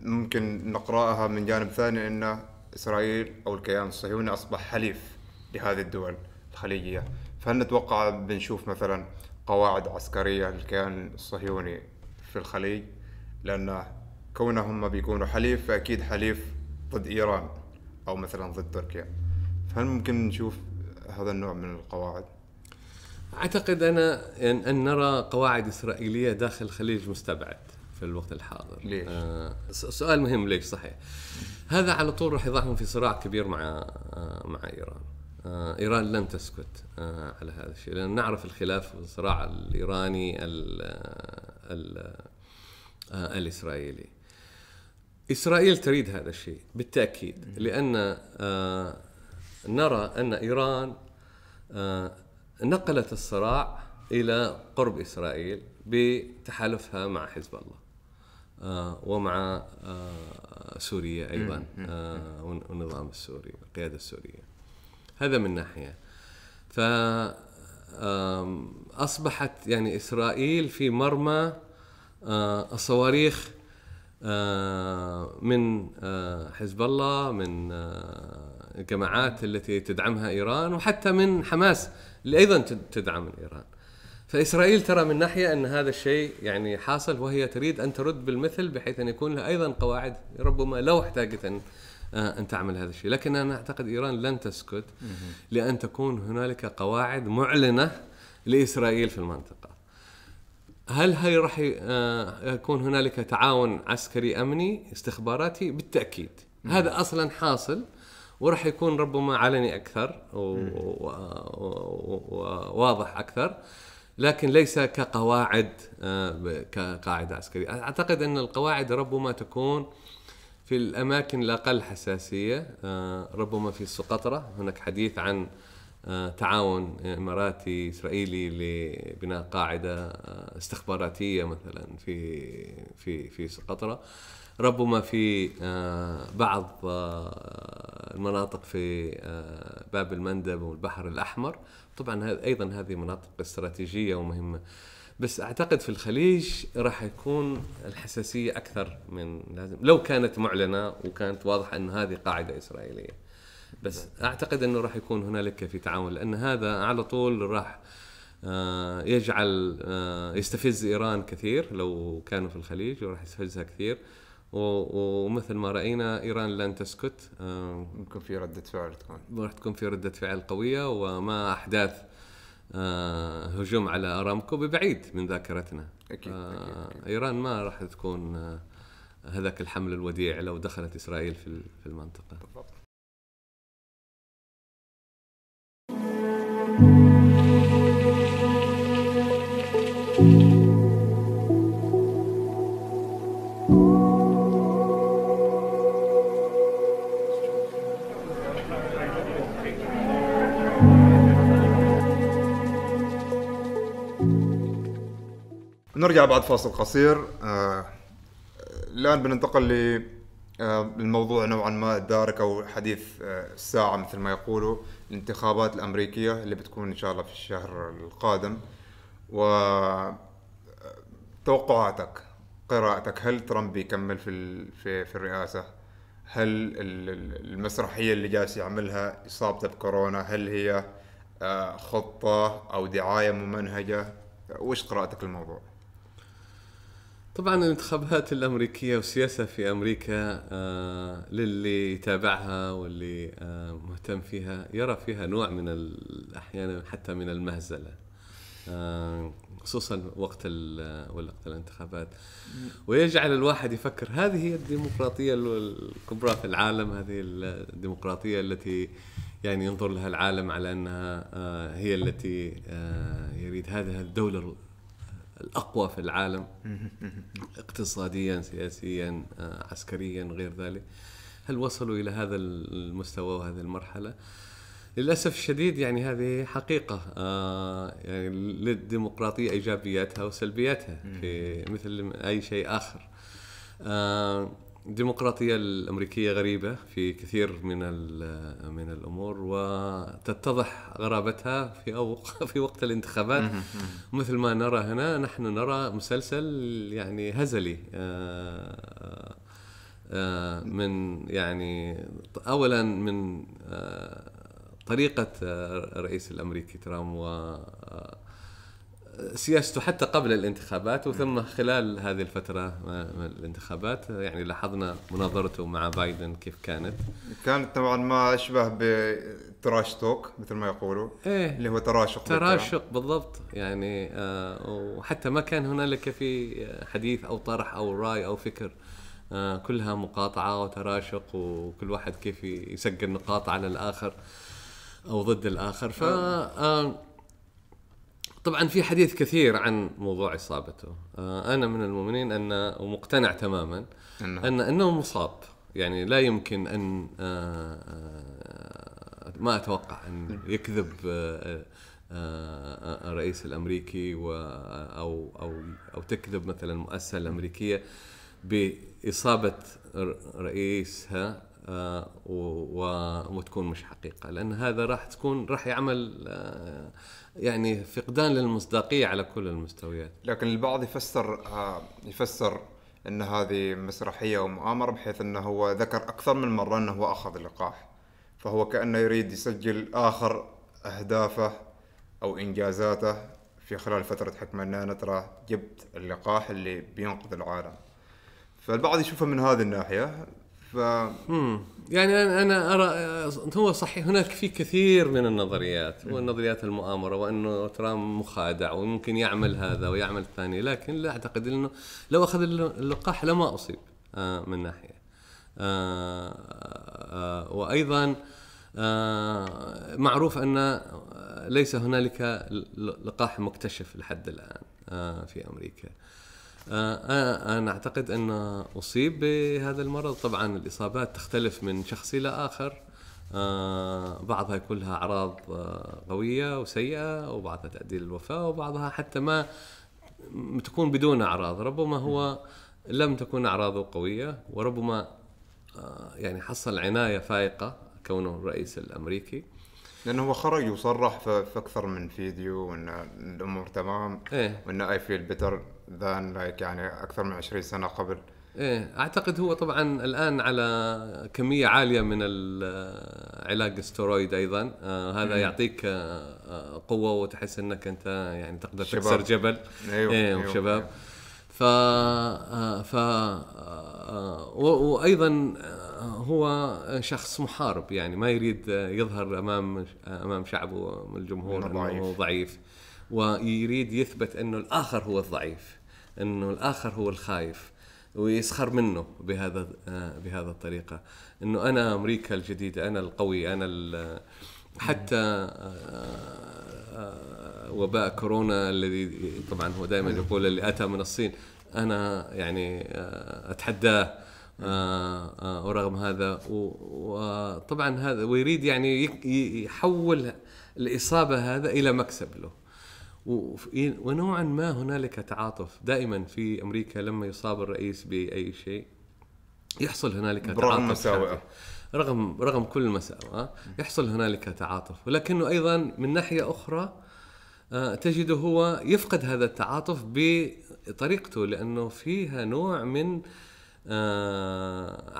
ممكن نقرأها من جانب ثاني أن إسرائيل أو الكيان الصهيوني أصبح حليف لهذه الدول الخليجية، فهل نتوقع بنشوف مثلا قواعد عسكرية للكيان الصهيوني في الخليج؟ لأن كونهم بيكونوا حليف فأكيد حليف ضد إيران أو مثلا ضد تركيا، فهل ممكن نشوف هذا النوع من القواعد؟ أعتقد أنا أن نرى قواعد إسرائيلية داخل الخليج مستبعد في الوقت الحاضر. ليش؟ آه سؤال مهم. ليش؟ صحيح. هذا على طول راح يضعهم في صراع كبير مع آه مع إيران. إيران لن تسكت على هذا الشيء، لأن نعرف الخلاف والصراع الإيراني ال ال الإسرائيلي. إسرائيل تريد هذا الشيء بالتأكيد، لأن نرى أن إيران نقلت الصراع إلى قرب إسرائيل بتحالفها مع حزب الله ومع سوريا أيضا والنظام السوري والقيادة السورية. هذا من ناحية. فأصبحت يعني إسرائيل في مرمى الصواريخ من حزب الله، من الجماعات التي تدعمها إيران، وحتى من حماس اللي أيضا تدعم إيران. فإسرائيل ترى من ناحية أن هذا الشيء يعني حاصل، وهي تريد أن ترد بالمثل بحيث أن يكون لها أيضا قواعد ربما لو احتاجت أن أن تعمل هذا الشيء. لكن أنا أعتقد إيران لن تسكت لأن تكون هنالك قواعد معلنة لإسرائيل في المنطقة. هل هي راح يكون هنالك تعاون عسكري أمني؟ استخباراتي بالتأكيد هذا أصلا حاصل، وراح يكون ربما علني أكثر وواضح أكثر، لكن ليس كقواعد كقاعدة عسكرية. أعتقد أن القواعد ربما تكون في الأماكن الأقل حساسية، ربما في السقطرة هناك حديث عن تعاون إماراتي إسرائيلي لبناء قاعدة استخباراتية مثلا في في في سقطرة، ربما في بعض المناطق في باب المندب والبحر الأحمر. طبعا أيضا هذه مناطق استراتيجية ومهمة، بس أعتقد في الخليج راح يكون الحساسية أكثر من لازم لو كانت معلنة وكانت واضحة أن هذه قاعدة إسرائيلية. بس أعتقد أنه راح يكون هنالك في تعاون، لأن هذا على طول راح يجعل يستفز إيران كثير لو كانوا في الخليج، وراح يستفزها كثير، ومثل ما رأينا إيران لن تسكت. ممكن في ردة فعل تكون راح تكون في ردة فعل قوية، وما أحداث هجوم على أرامكو ببعيد من ذاكرتنا. أكيد. أكيد. أكيد. إيران ما راح تكون هذاك الحمل الوديع لو دخلت إسرائيل في المنطقة. بالضبط. نرجع بعد فاصل قصير. آه، الآن بننتقل للموضوع آه، نوعا ما الدارك أو حديث آه، الساعة مثل ما يقولوا، الانتخابات الأمريكية اللي بتكون إن شاء الله في الشهر القادم. وتوقعاتك، قراءتك، هل ترامب يكمل في في, في الرئاسة؟ هل المسرحية اللي جالس يعملها إصابته بكورونا هل هي آه، خطة أو دعاية ممنهجة؟ وش قراءتك الموضوع؟ طبعا الانتخابات الأمريكية والسياسة في أمريكا آه للي يتابعها واللي آه مهتم فيها يرى فيها نوع من الأحيان حتى من المهزلة، آه خصوصا وقت وقت الانتخابات، ويجعل الواحد يفكر هذه هي الديمقراطية الكبرى في العالم، هذه الديمقراطية التي يعني ينظر لها العالم على أنها آه هي التي آه يريد، هذه الدولة الأقوى في العالم اقتصاديا سياسيا آه عسكريا غير ذلك. هل وصلوا إلى هذا المستوى وهذه المرحلة؟ للأسف الشديد يعني هذه حقيقة آه يعني للديمقراطية إيجابياتها وسلبياتها في مثل أي شيء آخر. آه الديمقراطية الأمريكية غريبة في كثير من من الأمور، وتتضح غرابتها في أو في وقت الانتخابات مثل ما نرى هنا. نحن نرى مسلسل يعني هزلي من يعني أولا من طريقة الرئيس الأمريكي ترامب و سياسته حتى قبل الانتخابات وثم خلال هذه الفترة الانتخابات. يعني لاحظنا مناظرته مع بايدن كيف كانت كانت نوعا ما أشبه بتراش توك مثل ما يقولوا، إيه اللي هو تراشق تراشق بالضبط يعني. آه وحتى ما كان هنالك في حديث أو طرح أو رأي أو فكر، آه كلها مقاطعة وتراشق، وكل واحد كيف يسجل نقاط على الآخر أو ضد الآخر. ف طبعا في حديث كثير عن موضوع إصابته. أنا من المؤمنين أن ومقتنع تماما أن أنه مصاب، يعني لا يمكن أن ما أتوقع أن يكذب الرئيس الأمريكي أو أو أو تكذب مثلا المؤسسة الأمريكية بإصابة رئيسها وتكون مش حقيقة، لأن هذا راح تكون راح يعمل يعني فقدان للمصداقية على كل المستويات. لكن البعض يفسر يفسر أن هذه مسرحية ومؤامرة، بحيث أنه هو ذكر أكثر من مرة أنه هو أخذ اللقاح، فهو كأنه يريد يسجل آخر أهدافه أو إنجازاته في خلال فترة حكمنا نترى جبت اللقاح اللي بينقذ العالم. فالبعض يشوفه من هذه الناحية. ف... يعني أنا أرى هو صحيح هناك في كثير من النظريات والنظريات المؤامرة وأنه ترامب مخادع وممكن يعمل هذا ويعمل الثاني، لكن لا أعتقد أنه لو أخذ اللقاح لما أصيب من ناحية. وأيضا معروف أن ليس هنالك لقاح مكتشف لحد الآن في أمريكا. أنا أعتقد أن أصيب بهذا المرض. طبعا الإصابات تختلف من شخص إلى آخر، بعضها كلها أعراض قوية وسيئة، وبعضها تؤدي للوفاة، وبعضها حتى ما تكون بدون أعراض. ربما هو لم تكن أعراضه قوية، وربما يعني حصل عناية فائقة كونه الرئيس الأمريكي، لأنه هو خرج وصرح في أكثر من فيديو وأن الأمور تمام إيه؟ وأن I feel better than like يعني أكثر من عشرين سنة قبل. إيه أعتقد هو طبعا الآن على كمية عالية من العلاج الستيرويد أيضا. آه هذا مم. يعطيك آه قوة وتحس أنك أنت يعني تقدر شباب. تكسر جبل. أيوه. إيه أيوه. شباب. ف ف وايضا هو شخص محارب، يعني ما يريد يظهر امام امام شعبه الجمهور انه ضعيف، ويريد يثبت انه الاخر هو الضعيف، انه الاخر هو الخايف، ويسخر منه بهذا بهذه الطريقه، انه انا امريكا الجديده، انا القوي، انا حتى وباء كورونا الذي طبعا هو دائما يقول اللي أتى من الصين أنا يعني أتحداه، ورغم هذا وطبعا هذا ويريد يعني يحول الإصابة هذا إلى مكسب له. ونوعا ما هنالك تعاطف دائما في أمريكا، لما يصاب الرئيس بأي شيء يحصل هنالك تعاطف رغم رغم كل مساوئ، يحصل هنالك تعاطف. ولكنه أيضا من ناحية أخرى تجده هو يفقد هذا التعاطف بطريقته، لأنه فيها نوع من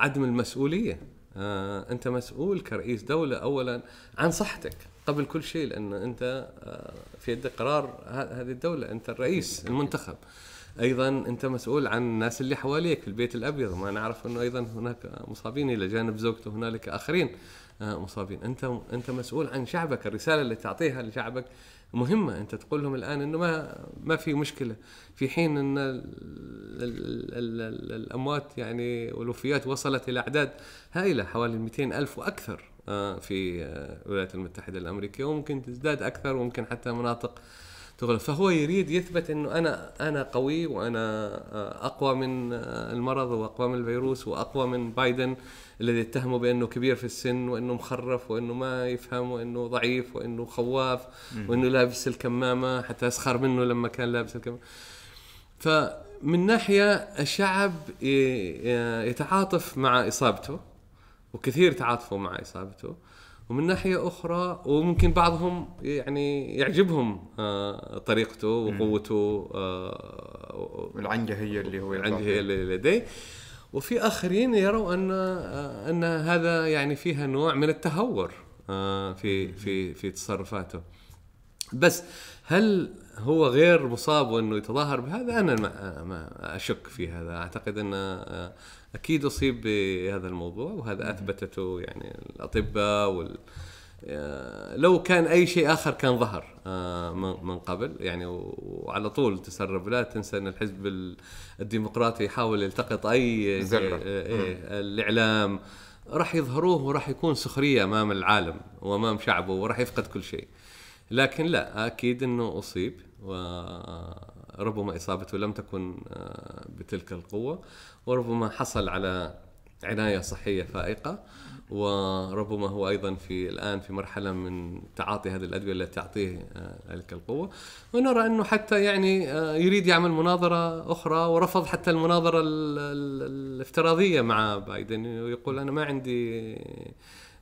عدم المسؤولية. أنت مسؤول كرئيس دولة أولا عن صحتك قبل كل شيء، لأن أنت في يدك قرار هذه الدولة، أنت الرئيس المنتخب. أيضا أنت مسؤول عن الناس اللي حواليك في البيت الأبيض، ما نعرف أنه أيضا هناك مصابين إلى جانب زوجته، هنالك آخرين مصابين. أنت أنت مسؤول عن شعبك، الرسالة اللي تعطيها لشعبك مهمة. أنت تقول لهم الآن إنه ما ما في مشكلة، في حين إن ال ال ال الأموات يعني والوفيات وصلت إلى أعداد هائلة، حوالي مئتين ألف وأكثر في الولايات المتحدة الأمريكية، وممكن تزداد أكثر، وممكن حتى مناطق تغلق. فهو يريد يثبت إنه أنا أنا قوي، وأنا أقوى من المرض، وأقوى من الفيروس، وأقوى من بايدن الذي اتهمه بأنه كبير في السن، وأنه مخرف، وأنه ما يفهم، وأنه ضعيف، وأنه خواف، وأنه لابس الكمامة، حتى أسخر منه لما كان لابس الكمامة. فمن ناحية الشعب يتعاطف مع إصابته، وكثير تعاطفوا مع إصابته، ومن ناحية أخرى وممكن بعضهم يعني يعجبهم طريقته وقوته والعنجهية اللي هو العنجهية اللي لديه، وفي آخرين يروا أن أن هذا يعني فيها نوع من التهور في في في تصرفاته. بس هل هو غير مصاب وأنه يتظاهر بهذا؟ أنا ما أشك في هذا. أعتقد أن أكيد أصيب بهذا الموضوع، وهذا أثبتته يعني الأطباء. وال... لو كان أي شيء آخر كان ظهر من قبل يعني، وعلى طول تسرب. لا تنسى أن الحزب الديمقراطي يحاول يلتقط أي الإعلام، راح يظهروه وراح يكون سخرية أمام العالم وأمام شعبه، وراح يفقد كل شيء. لكن لا، أكيد أنه أصيب، وربما إصابته لم تكن بتلك القوة، وربما حصل على عناية صحية فائقة، وربما هو أيضا في الآن في مرحلة من تعاطي هذه الأدوية التي تعطيه تلك القوة. ونرى أنه حتى يعني يريد يعمل مناظرة أخرى، ورفض حتى المناظرة الافتراضية مع بايدن، ويقول أنا ما عندي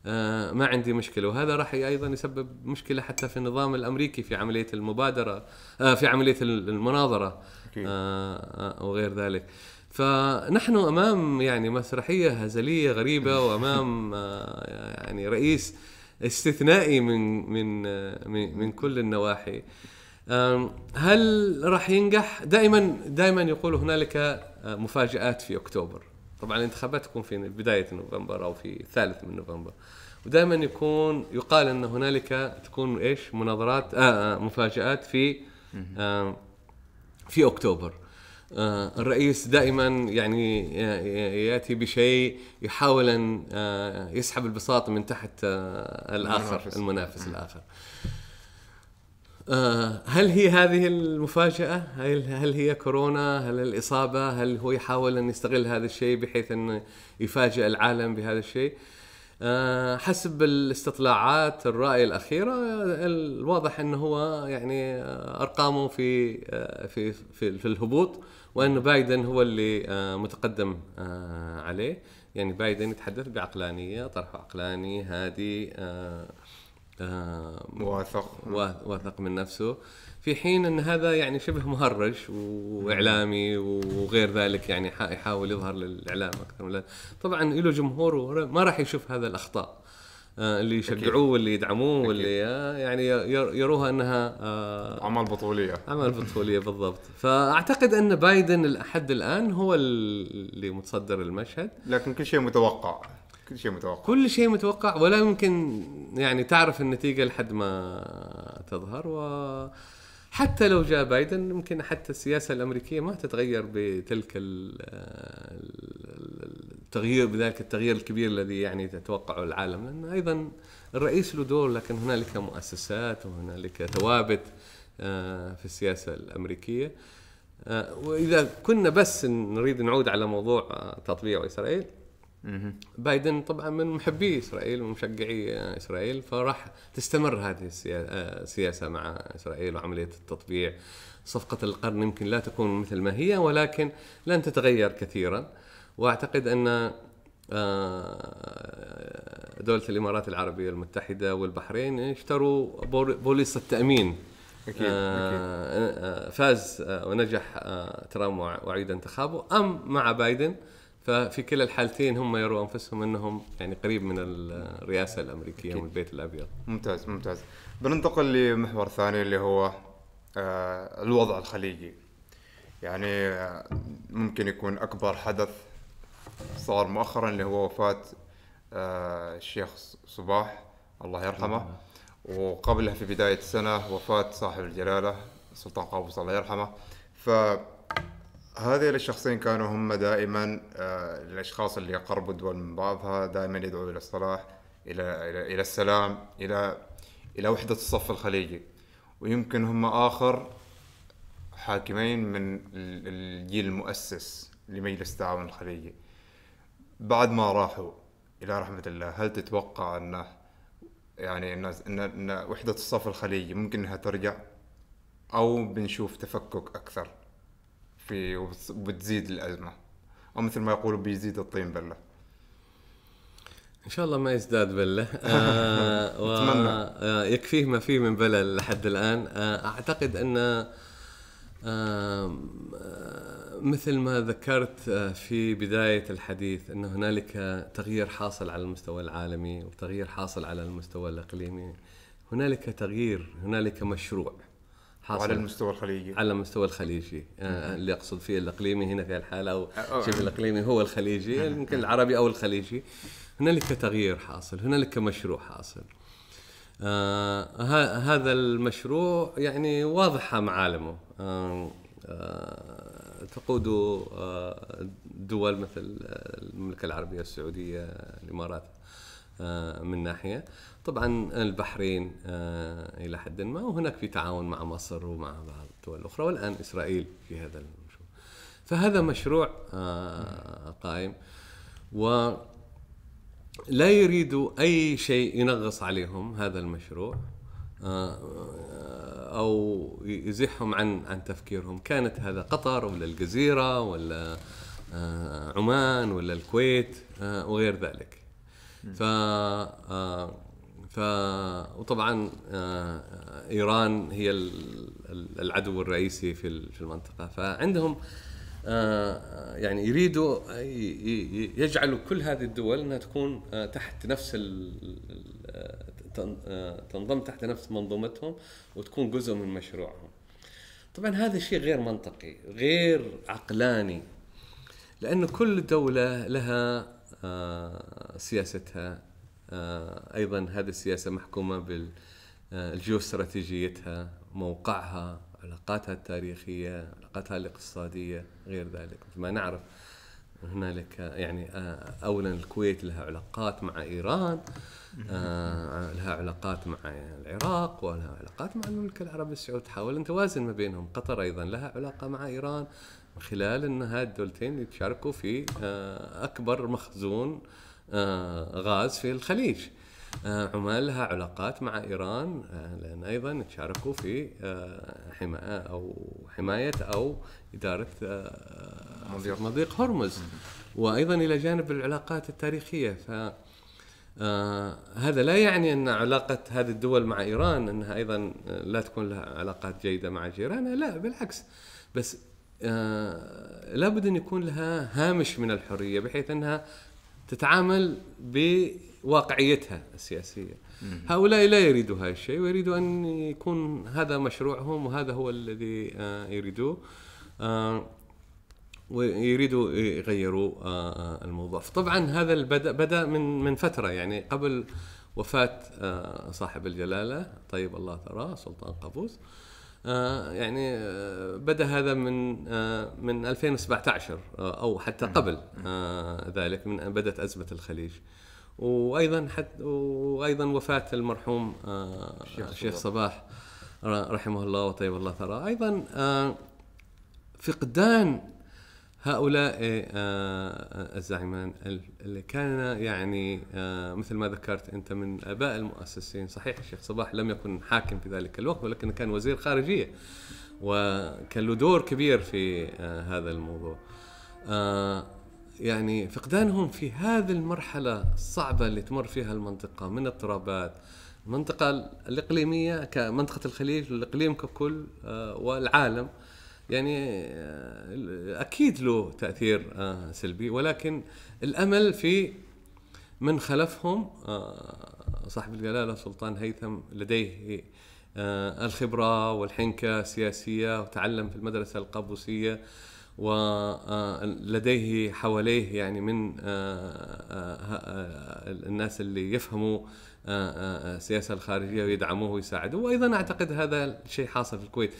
آه ما عندي مشكلة. وهذا راح أيضا يسبب مشكلة حتى في النظام الأمريكي في عملية المبادرة، آه في عملية المناظرة آه آه وغير ذلك. فنحن أمام يعني مسرحية هزلية غريبة، وأمام آه يعني رئيس استثنائي من من من, من كل النواحي. هل راح ينجح؟ دائما دائما يقولوا هنالك مفاجآت في أكتوبر. طبعا الانتخابات تكون في بداية نوفمبر أو في الثالث من نوفمبر، ودائما يكون يقال أن هنالك تكون إيش مناظرات آه مفاجآت في آه في أكتوبر. آه الرئيس دائما يعني يأتي بشيء يحاول أن آه يسحب البساط من تحت آه الآخر المنافس الآخر. هل هي هذه المفاجأة؟ هل هل هي كورونا؟ هل الإصابة؟ هل هو يحاول أن يستغل هذا الشيء بحيث أن يفاجئ العالم بهذا الشيء؟ حسب الاستطلاعات الرأي الأخيرة الواضح أنه هو يعني أرقامه في في في, في الهبوط، وأن بايدن هو اللي متقدم عليه. يعني بايدن يتحدث بعقلانية، طرح عقلاني هادي، آه واثق واثق من نفسه، في حين ان هذا يعني شبه مهرج واعلامي وغير ذلك، يعني يحاول يظهر للاعلام اكثر. طبعا له جمهوره ما راح يشوف هذا الاخطاء آه اللي يشجعوه واللي يدعموه واللي آه يعني يروها انها آه عمل بطوليه عمل بطوليه بالضبط. فاعتقد ان بايدن لحد الان هو اللي متصدر المشهد، لكن كل شيء متوقع كل شيء متوقع كل شيء متوقع ولا يمكن يعني تعرف النتيجة لحد ما تظهر. وحتى لو جاء بايدن ممكن حتى السياسة الأمريكية ما تتغير بتلك التغيير بذلك التغيير الكبير الذي يعني تتوقعه العالم، لأن أيضا الرئيس له دور، لكن هنالك مؤسسات وهنالك ثوابت في السياسة الأمريكية. وإذا كنا بس نريد نعود على موضوع تطبيع إسرائيل، بايدن طبعا من محبي إسرائيل ومشجعي إسرائيل، فراح تستمر هذه السياسة مع إسرائيل وعملية التطبيع. صفقة القرن يمكن لا تكون مثل ما هي، ولكن لن تتغير كثيرا. وأعتقد أن دولة الإمارات العربية المتحدة والبحرين اشتروا بوليصة تأمين. أكيد. أكيد. فاز ونجح ترامب وعيد انتخابه أم مع بايدن، ففي كلا الحالتين هم يروا أنفسهم أنهم يعني قريب من الرئاسة الأمريكية من البيت الأبيض. ممتاز ممتاز. بننتقل لمحور ثاني اللي هو آه الوضع الخليجي. يعني آه ممكن يكون أكبر حدث صار مؤخرا اللي هو وفاة آه الشيخ صباح الله يرحمه، وقبلها في بداية السنة وفاة صاحب الجلالة سلطان قابوس الله يرحمه. ف هذه الشخصين كانوا هم دائما آه الاشخاص اللي يقربوا الدول من بعضها، دائما يدعوا الى الصلاح، الى الى, إلى السلام، الى الى وحده الصف الخليجي. ويمكن هم اخر حاكمين من الجيل المؤسس لمجلس التعاون الخليجي بعد ما راحوا الى رحمه الله. هل تتوقع انه يعني الناس ان, إن وحده الصف الخليجي ممكن انها ترجع، او بنشوف تفكك اكثر وبتزيد الأزمة، أو مثل ما يقولوا بيزيد الطين بلة؟ إن شاء الله ما يزداد بلة. آه يكفيه ما فيه من بلة لحد الآن. آه أعتقد أن آه مثل ما ذكرت في بداية الحديث أن هنالك تغيير حاصل على المستوى العالمي وتغيير حاصل على المستوى الإقليمي. هنالك تغيير، هنالك مشروع على المستوى الخليجي على المستوى الخليجي آه اللي اقصد فيه الاقليمي هنا في الحاله، او شبه الاقليمي هو الخليجي، يمكن العربي او الخليجي. هنالك تغيير حاصل، هنالك مشروع حاصل. آه هذا المشروع يعني واضحه معالمه، آه آه تقود آه دول مثل المملكه العربيه السعوديه، الامارات آه من ناحيه، طبعا البحرين آه إلى حد ما، وهناك في تعاون مع مصر ومع بعض الدول الأخرى، والآن إسرائيل في هذا المشروع. فهذا مشروع آه قائم، ولا يريد أي شيء ينغص عليهم هذا المشروع آه أو يزحهم عن عن تفكيرهم. كانت هذا قطر ولا الجزيرة ولا آه عمان ولا الكويت آه وغير ذلك. ف آه ف وطبعا ايران هي العدو الرئيسي في في المنطقه، فعندهم يعني يريدوا يجعلوا كل هذه الدول انها تكون تحت نفس تنضم تحت نفس منظومتهم وتكون جزء من مشروعهم. طبعا هذا شيء غير منطقي، غير عقلاني، لأن كل دولة لها سياستها، أيضا هذه السياسة محكومة بالجيوستراتيجيتها، موقعها، علاقاتها التاريخية، علاقاتها الاقتصادية، غير ذلك. مثل ما نعرف هنالك يعني أولا الكويت لها علاقات مع إيران، لها علاقات مع العراق، ولها علاقات مع المملكة العربية السعودية، تحاول أن توازن ما بينهم. قطر أيضا لها علاقة مع إيران من خلال أن هذه الدولتين يتشاركوا في أكبر مخزون غاز في الخليج. عمان لها علاقات مع إيران لأن أيضا تشاركوا في حماية أو حماية أو إدارة مضيق هرمز، وأيضا إلى جانب العلاقات التاريخية. فهذا لا يعني أن علاقة هذه الدول مع إيران أنها أيضا لا تكون لها علاقات جيدة مع جيرانها، لا بالعكس، بس لابد أن يكون لها هامش من الحرية بحيث أنها تتعامل ب واقعيتها السياسية. هؤلاء لا يريدوا هذا الشيء، ويريدوا أن يكون هذا مشروعهم وهذا هو الذي يريدوه، ويريدوا يغيروا الموضوع. طبعا هذا البدأ بدأ من من فترة، يعني قبل وفاة صاحب الجلالة طيب الله ثراه سلطان قابوس، يعني بدأ هذا من من ألفين وسبعة عشر أو حتى قبل ذلك، من بدأت أزمة الخليج، وايضا حتى وايضا وفاه المرحوم الشيخ صباح رحمه الله وطيب الله ثراه، ايضا فقدان هؤلاء الزعيمان اللي كان يعني مثل ما ذكرت انت من اباء المؤسسين. صحيح الشيخ صباح لم يكن حاكم في ذلك الوقت، ولكن كان وزير خارجيه وكان له دور كبير في هذا الموضوع. يعني فقدانهم في هذه المرحلة الصعبة اللي تمر فيها المنطقة من اضطرابات، المنطقة الإقليمية كمنطقة الخليج والإقليم ككل والعالم، يعني أكيد له تأثير سلبي، ولكن الأمل في من خلفهم صاحب الجلالة سلطان هيثم لديه الخبرة والحنكة السياسية، وتعلم في المدرسة القابوسية، ولديه حواليه يعني من الناس اللي يفهموا السياسة الخارجية ويدعموه ويساعدوه. وأيضا أعتقد هذا الشيء حاصل في الكويت.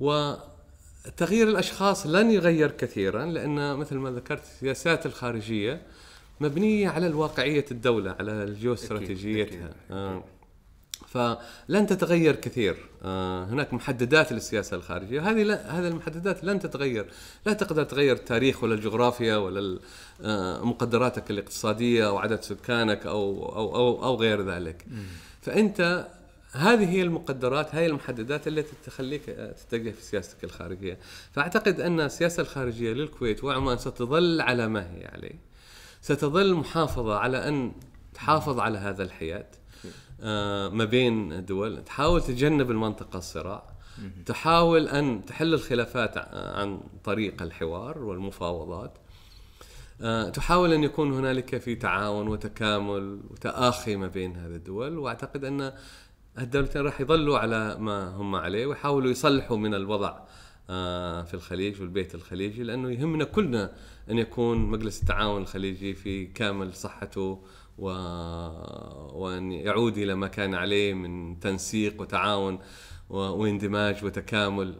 وتغيير الأشخاص لن يغير كثيرا، لأن مثل ما ذكرت السياسات الخارجية مبنية على الواقعية الدولة، على الجيوستراتيجيتها، فلن تتغير كثير. هناك محددات للسياسة الخارجية، هذه هذه المحددات لن تتغير، لا تقدر تغير التاريخ ولا الجغرافيا ولا مقدراتك الاقتصادية أو عدد سكانك أو أو أو, أو غير ذلك. فأنت هذه هي المقدرات، هي المحددات التي تخليك تتجه في سياستك الخارجية. فأعتقد أن السياسة الخارجية للكويت وعمان ستظل على ما هي عليه، ستظل محافظة على أن تحافظ على هذا الحياد ما بين الدول، تحاول تجنب المنطقة الصراع، تحاول أن تحل الخلافات عن طريق الحوار والمفاوضات، تحاول أن يكون هنالك في تعاون وتكامل وتآخي ما بين هذه الدول. وأعتقد أن الدولتين راح يظلوا على ما هم عليه، ويحاولوا يصلحوا من الوضع في الخليج والبيت الخليجي، لأنه يهمنا كلنا أن يكون مجلس التعاون الخليجي في كامل صحته، و... وأن يعود إلى ما كان عليه من تنسيق وتعاون و... واندماج وتكامل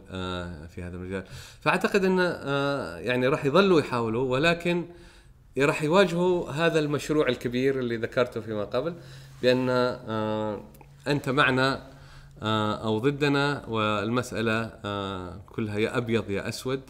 في هذا المجال. فأعتقد أن يعني راح يظلوا يحاولوا، ولكن راح يواجهوا هذا المشروع الكبير اللي ذكرته فيما قبل، بأن أنت معنا أو ضدنا، والمسألة كلها يا أبيض يا أسود،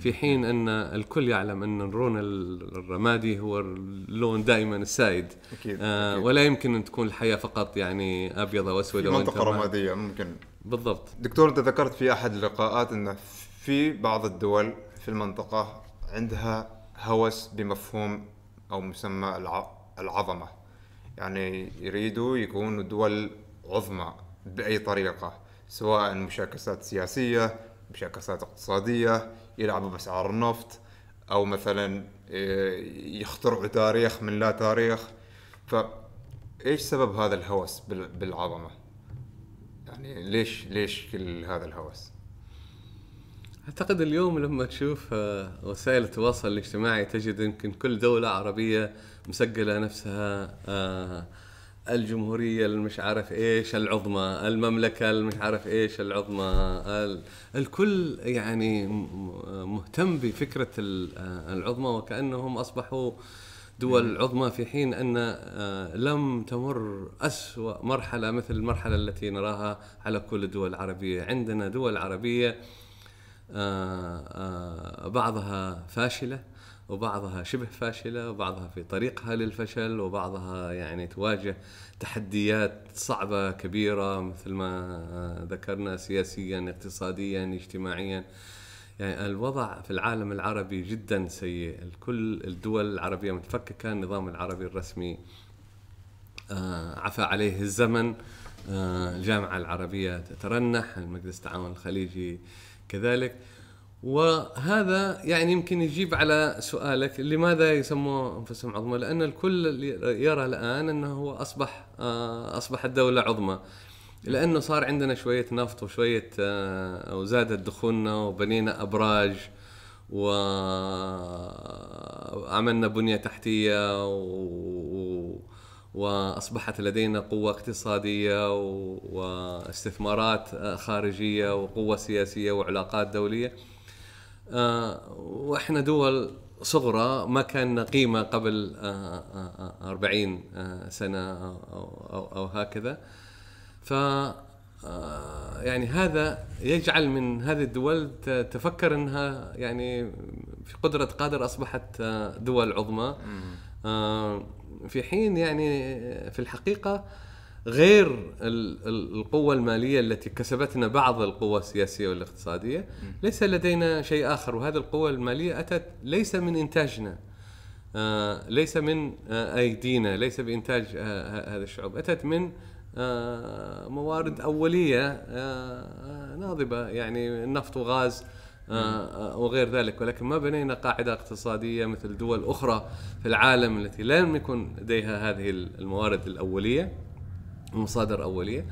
في حين أن الكل يعلم أن اللون الرمادي هو اللون دائما السائد. أكيد. آه أكيد. ولا يمكن أن تكون الحياة فقط يعني أبيض وأسود، منطقة رمادية ممكن. بالضبط دكتور، أنت ذكرت في أحد اللقاءات أن في بعض الدول في المنطقة عندها هوس بمفهوم أو مسمى العظمة، يعني يريدوا يكونوا دول عظمى بأي طريقة، سواء مشاكسات سياسية، مشاكسات اقتصادية، يلعبوا بأسعار النفط، أو مثلا يخترعوا تاريخ من لا تاريخ. فإيش سبب هذا الهوس بالعظمة؟ يعني ليش ليش كل هذا الهوس؟ أعتقد اليوم لما تشوف وسائل التواصل الاجتماعي تجد يمكن كل دولة عربية مسجلة نفسها الجمهورية المش عارف إيش العظمى، المملكة المش عارف إيش العظمى، الكل يعني مهتم بفكرة العظمى وكأنهم أصبحوا دول عظمى، في حين أن لم تمر أسوأ مرحلة مثل المرحلة التي نراها على كل الدول العربية. عندنا دول عربية بعضها فاشلة وبعضها شبه فاشلة وبعضها في طريقها للفشل وبعضها يعني تواجه تحديات صعبة كبيرة مثل ما ذكرنا سياسيا اقتصاديا اجتماعيا. يعني الوضع في العالم العربي جدا سيء، كل الدول العربية متفككة، النظام العربي الرسمي عفى عليه الزمن، الجامعة العربية تترنح، المجلس التعاون الخليجي كذلك. وهذا يعني يمكن يجيب على سؤالك لماذا يسموه أنفسهم عظمى، لأن الكل يرى الآن أنه هو أصبح أصبحت دولة عظمى، لأنه صار عندنا شوية نفط وشوية وزادت دخولنا وبنينا أبراج وعملنا بنية تحتية و... وأصبحت لدينا قوة اقتصادية واستثمارات خارجية وقوة سياسية وعلاقات دولية، وإحنا دول صغرى ما كان قيمة قبل أربعين سنة أو هكذا. ف يعني هذا يجعل من هذه الدول تفكر أنها يعني في قدرة قادر أصبحت دول عظمى، في حين يعني في الحقيقة غير القوة المالية التي كسبتنا بعض القوى السياسية والاقتصادية ليس لدينا شيء آخر، وهذه القوة المالية أتت ليس من إنتاجنا، ليس من أيدينا، ليس بإنتاج هذا الشعوب، أتت من موارد أولية ناضبة يعني النفط وغاز وغير ذلك، ولكن ما بنينا قاعدة اقتصادية مثل دول أخرى في العالم التي لم يكن لديها هذه الموارد الأولية المصادر الأولية،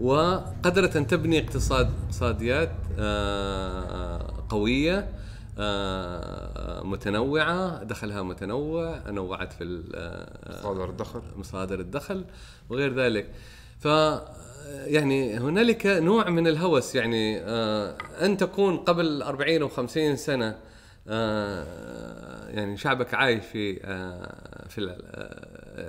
وقدرت أن تبني اقتصاد اقتصاديات قوية متنوعة، دخلها متنوع، نوعت في مصادر الدخل مصادر الدخل وغير ذلك. ف يعني هنالك نوع من الهوس يعني أن تكون قبل أربعين أو خمسين سنة يعني شعبك عايش في في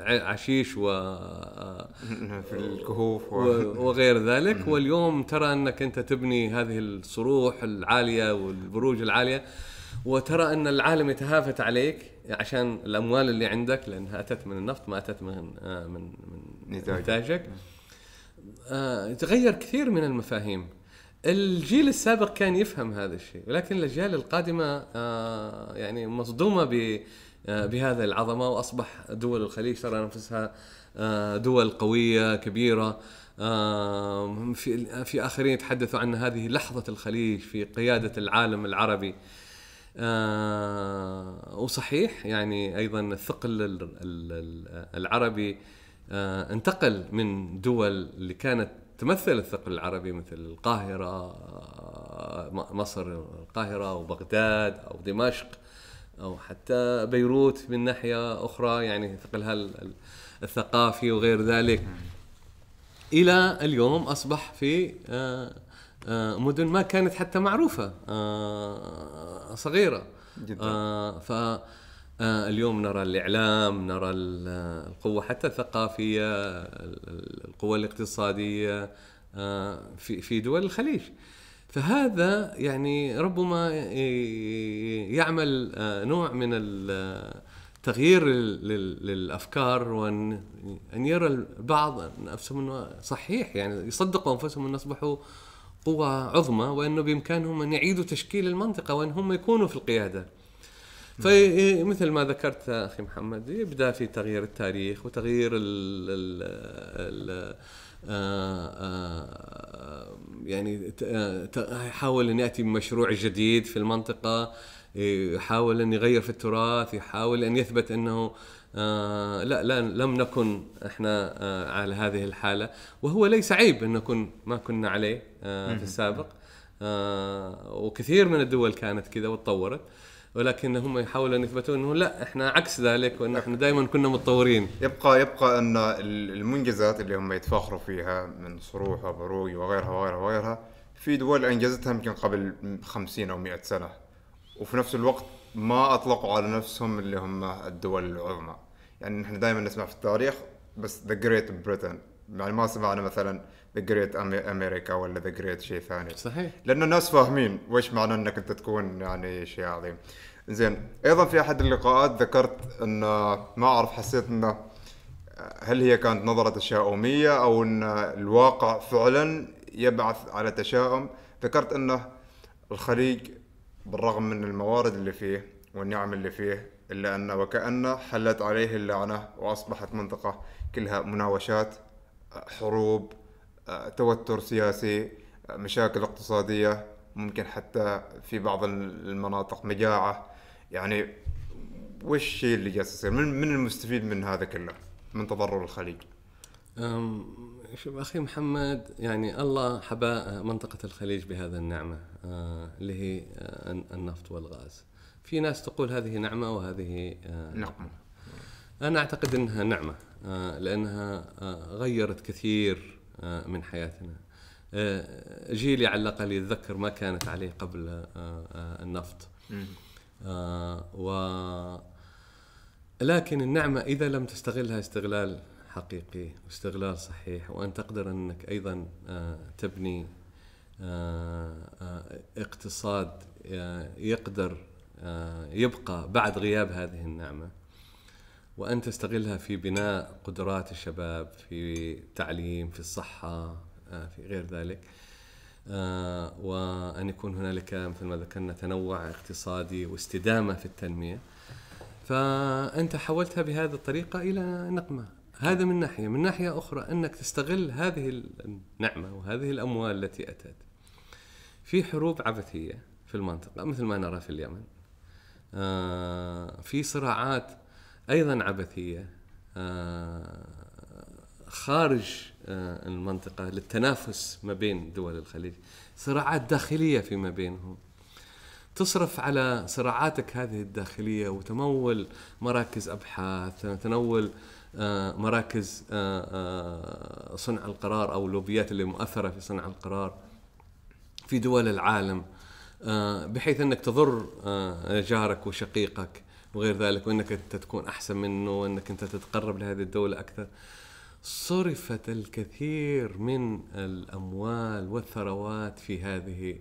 العشيش وفي الكهوف وغير ذلك، واليوم ترى أنك أنت تبني هذه الصروح العالية والبروج العالية، وترى أن العالم يتهافت عليك عشان الأموال اللي عندك لأنها أتت من النفط ما أتت من من نتاجك. آه، تغير كثير من المفاهيم. الجيل السابق كان يفهم هذا الشيء، ولكن الأجيال القادمة آه يعني مصدومة ب آه بهذا العظمة، وأصبح دول الخليج ترى نفسها آه دول قوية كبيرة. آه في في آخرين يتحدثوا عن هذه لحظة الخليج في قيادة العالم العربي. آه وصحيح يعني أيضا الثقل العربي آه انتقل من دول اللي كانت تمثل الثقل العربي مثل القاهرة آه مصر القاهرة وبغداد أو دمشق أو حتى بيروت من ناحية أخرى يعني ثقلها الثقافي وغير ذلك، إلى اليوم أصبح في آه آه مدن ما كانت حتى معروفة آه صغيرة جدا. آه ف اليوم نرى الإعلام، نرى القوة حتى الثقافية، القوة الاقتصادية في في دول الخليج. فهذا يعني ربما يعمل نوع من التغيير للأفكار، وأن يرى البعض نفسهم أنه صحيح يعني يصدقوا أنفسهم أن أصبحوا قوة عظمى، وأنه بإمكانهم أن يعيدوا تشكيل المنطقة وأن هم يكونوا في القيادة. فمثل ما ذكرت أخي محمد يبدأ في تغيير التاريخ وتغيير ال ال يعني يحاول أن يأتي بمشروع جديد في المنطقة، يحاول أن يغير في التراث، يحاول أن يثبت أنه لا, لا لم نكن إحنا على هذه الحالة، وهو ليس عيب أن نكون ما كنا عليه في السابق، وكثير من الدول كانت كذا وتطورت، ولكن هم يحاولوا أن يثبتوا أنه لا، إحنا عكس ذلك، وأن إحنا دائما كنا متطورين. يبقى يبقى أن المنجزات اللي هم يتفاخروا فيها من صروح وبروج وغيرها وغيرها وغيرها في دول أنجزتها يمكن قبل خمسين أو مئة سنة، وفي نفس الوقت ما أطلقوا على نفسهم اللي هم الدول العظمى. يعني نحن دائما نسمع في التاريخ بس The Great Britain، يعني ما سمعنا مثلا The Great America ولا The Great شيء ثاني. صحيح، لأن الناس فاهمين وإيش معنى أنك أنت تكون يعني شيء عظيم. زين، أيضا في أحد اللقاءات ذكرت أن ما أعرف حسيت أنه هل هي كانت نظرة تشاؤمية أو أن الواقع فعلا يبعث على تشاؤم. ذكرت أنه الخليج بالرغم من الموارد اللي فيه والنعم اللي فيه، إلا أنه وكأنه حلت عليه اللعنة وأصبحت منطقة كلها مناوشات، حروب، توتر سياسي، مشاكل اقتصادية، ممكن حتى في بعض المناطق مجاعة. يعني وش الشيء اللي جالس يصير؟ من المستفيد من هذا كله، من تضرر الخليج؟ شوف أخي محمد، يعني الله حبا منطقة الخليج بهذا النعمة اللي هي النفط والغاز. في ناس تقول هذه نعمة وهذه نقمة. أنا أعتقد أنها نعمة، لأنها غيرت كثير من حياتنا. جيلي على الأقل يتذكر ما كانت عليه قبل النفط، ولكن النعمة إذا لم تستغلها استغلال حقيقي واستغلال صحيح، وأن تقدر أنك أيضا تبني اقتصاد يقدر يبقى بعد غياب هذه النعمة، وأن تستغلها في بناء قدرات الشباب، في التعليم، في الصحة، في غير ذلك، وأن يكون هنالك مثل ما ذكرنا تنوع اقتصادي واستدامة في التنمية. فأنت حولتها بهذه الطريقة إلى نقمة. هذا من ناحية. من ناحية أخرى أنك تستغل هذه النعمة وهذه الأموال التي أتت في حروب عبثية في المنطقة، مثل ما نرى في اليمن، في صراعات أيضا عبثية خارج المنطقة للتنافس ما بين دول الخليج، صراعات داخلية فيما بينهم. تصرف على صراعاتك هذه الداخلية وتمول مراكز أبحاث، تنول مراكز صنع القرار أو لوبيات اللي مؤثرة في صنع القرار في دول العالم، بحيث أنك تضر جارك وشقيقك وغير ذلك، وأنك أنت تكون أحسن منه، وأنك أنت تتقرب لهذه الدولة أكثر. صرفت الكثير من الأموال والثروات في هذه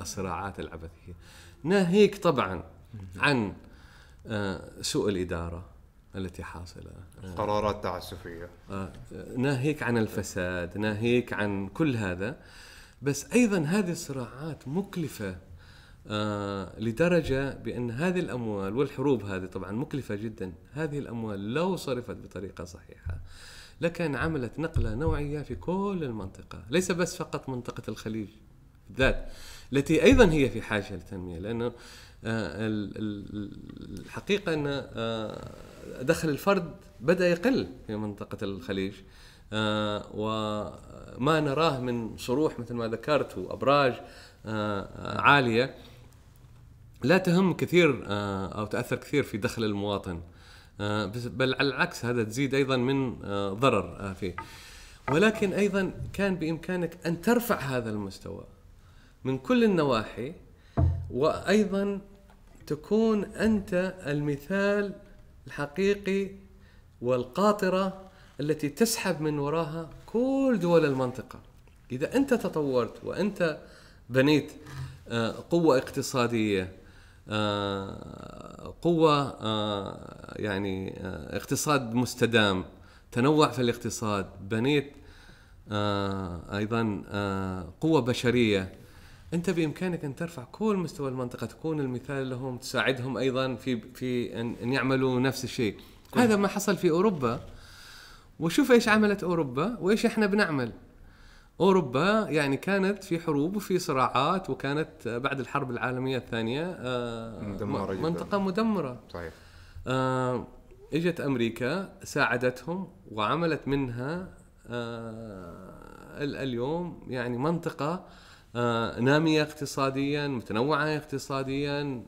الصراعات العبثية، ناهيك طبعا عن سوء الإدارة التي حاصلة، قرارات تعسفية، ناهيك عن الفساد، ناهيك عن كل هذا. بس أيضا هذه الصراعات مكلفة لدرجة بأن هذه الأموال والحروب هذه طبعا مكلفة جدا. هذه الأموال لو صرفت بطريقة صحيحة لكان عملت نقلة نوعية في كل المنطقة، ليس بس فقط منطقة الخليج بالذات، التي أيضا هي في حاجة للتنمية. لأنه الحقيقة أن دخل الفرد بدأ يقل في منطقة الخليج، وما نراه من صروح مثل ما ذكرت وأبراج عالية لا تهم كثير أو تأثر كثير في دخل المواطن، بل على العكس هذا تزيد أيضا من ضرر فيه. ولكن أيضا كان بإمكانك أن ترفع هذا المستوى من كل النواحي، وأيضا تكون أنت المثال الحقيقي والقاطرة التي تسحب من وراها كل دول المنطقة. إذا أنت تطورت وأنت بنيت قوة اقتصادية، قوة يعني اقتصاد مستدام، تنوع في الاقتصاد، بنيت أيضا قوة بشرية، أنت بإمكانك أن ترفع كل مستوى المنطقة، تكون المثال لهم، تساعدهم أيضا في في أن يعملوا نفس الشيء. هذا ما حصل في أوروبا، وشوف إيش عملت أوروبا وإيش إحنا بنعمل. أوروبا يعني كانت في حروب وفي صراعات، وكانت بعد الحرب العالمية الثانية مدمرة، منطقة مدمرة. صحيح. إجت أمريكا ساعدتهم وعملت منها اليوم يعني منطقة نامية اقتصاديا، متنوعة اقتصاديا،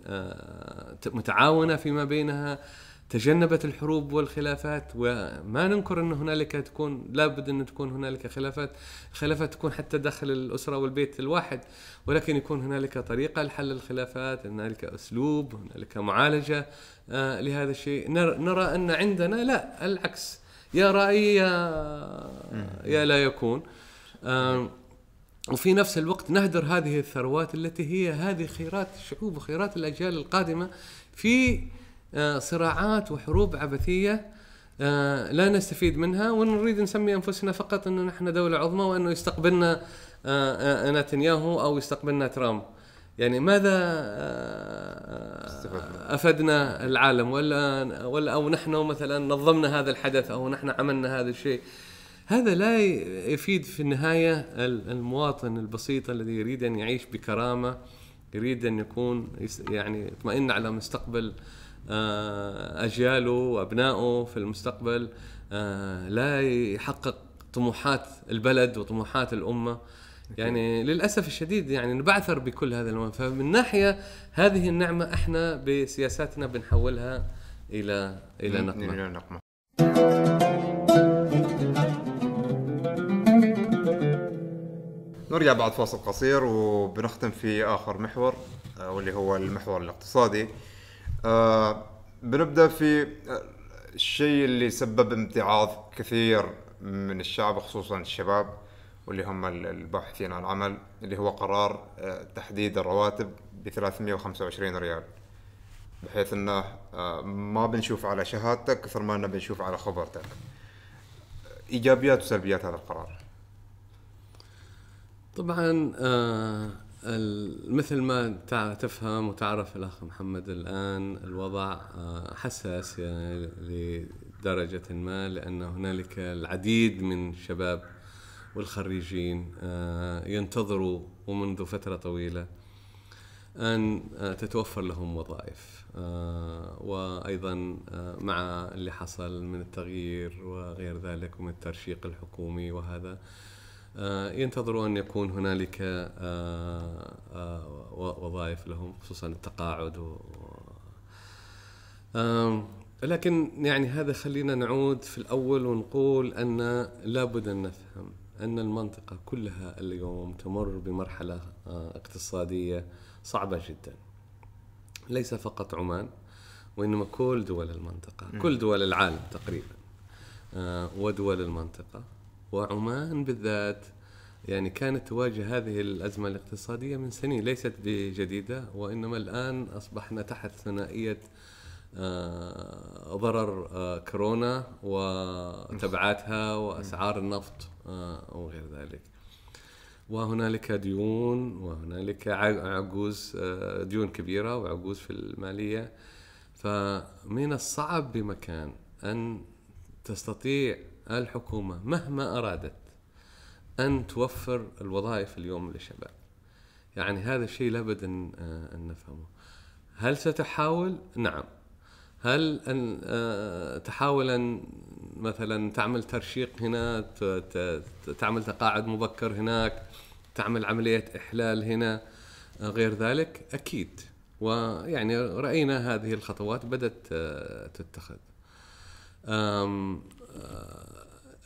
متعاونة فيما بينها، تجنبت الحروب والخلافات. وما ننكر أن هنالك تكون، لابد أن تكون هنالك خلافات، خلافات تكون حتى داخل الأسرة والبيت الواحد، ولكن يكون هنالك طريقة لحل الخلافات، هنالك أسلوب، هنالك معالجة لهذا الشيء. نرى أن عندنا لا، العكس، يا رأي يا, يا لا يكون. وفي نفس الوقت نهدر هذه الثروات التي هي هذه خيرات الشعوب وخيرات الأجيال القادمة في صراعات وحروب عبثية لا نستفيد منها، ونريد نسمي أنفسنا فقط أنه نحن دولة عظمى، وأنه يستقبلنا نتنياهو أو يستقبلنا ترامب. يعني ماذا أفدنا العالم؟ ولا ولا أو نحن مثلا نظمنا هذا الحدث أو نحن عملنا هذا الشيء؟ هذا لا يفيد في النهاية المواطن البسيط الذي يريد أن يعيش بكرامة، يريد أن يكون يعني يطمئن على مستقبل أجياله وأبنائه في المستقبل، لا يحقق طموحات البلد وطموحات الأمة. يعني للأسف الشديد يعني نبعثر بكل هذا الوان. فمن ناحية هذه النعمة احنا بسياساتنا بنحولها إلى إلى نقمة. نرجع بعد فاصل قصير وبنختم في آخر محور واللي هو المحور الاقتصادي. بنبدأ في الشيء اللي سبب امتعاض كثير من الشعب، خصوصا الشباب واللي هم الباحثين عن عمل، اللي هو قرار تحديد الرواتب ب ثلاثمئة وخمسة وعشرين ريال، بحيث انه ما بنشوف على شهادتك كثر ما انه بنشوف على خبرتك. ايجابيات وسلبيات هذا القرار؟ طبعا مثل ما تفهم وتعرف الاخ محمد، الان الوضع حساس لدرجة ما، لان هنالك العديد من الشباب والخريجين ينتظروا ومنذ فترة طويلة أن تتوفر لهم وظائف، وأيضا مع اللي حصل من التغيير وغير ذلك ومن الترشيق الحكومي وهذا، ينتظروا أن يكون هنالك وظائف لهم، خصوصا التقاعد و... لكن يعني هذا خلينا نعود في الأول ونقول أن لابد أن نفهم أن المنطقة كلها اليوم تمر بمرحلة اقتصادية صعبة جدا، ليس فقط عمان وإنما كل دول المنطقة، كل دول العالم تقريبا ودول المنطقة، وعمان بالذات يعني كانت تواجه هذه الأزمة الاقتصادية من سنين، ليست بجديدة، وإنما الآن أصبحنا تحت ثنائية آه ضرر آه كورونا وتبعاتها وأسعار النفط آه وغير ذلك، وهنالك ديون وهنالك عجوز، آه ديون كبيرة وعجوز في المالية. فمن الصعب بمكان أن تستطيع الحكومة مهما أرادت أن توفر الوظائف اليوم للشباب. يعني هذا الشيء لابد أن, آه أن نفهمه. هل ستحاول؟ نعم. هل أن تحاول أن مثلا تعمل ترشيق هنا، تعمل تقاعد مبكر هناك، تعمل عملية إحلال هنا، غير ذلك؟ أكيد، ويعني رأينا هذه الخطوات بدأت تتخذ،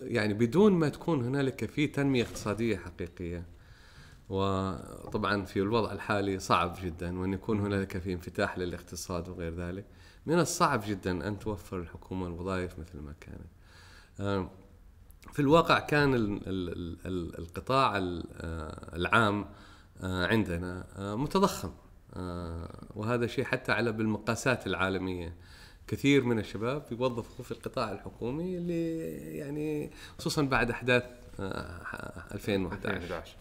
يعني بدون ما تكون هنالك في تنمية اقتصادية حقيقية. وطبعا في الوضع الحالي صعب جدا، وأن يكون هنالك في انفتاح للاقتصاد وغير ذلك، من الصعب جدا أن توفر الحكومة الوظائف مثل ما كانت. في الواقع كان القطاع العام عندنا متضخم، وهذا شيء حتى على بالمقاسات العالمية. كثير من الشباب يوظفوا في القطاع الحكومي اللي يعني خصوصا بعد أحداث ألفين وأحد عشر،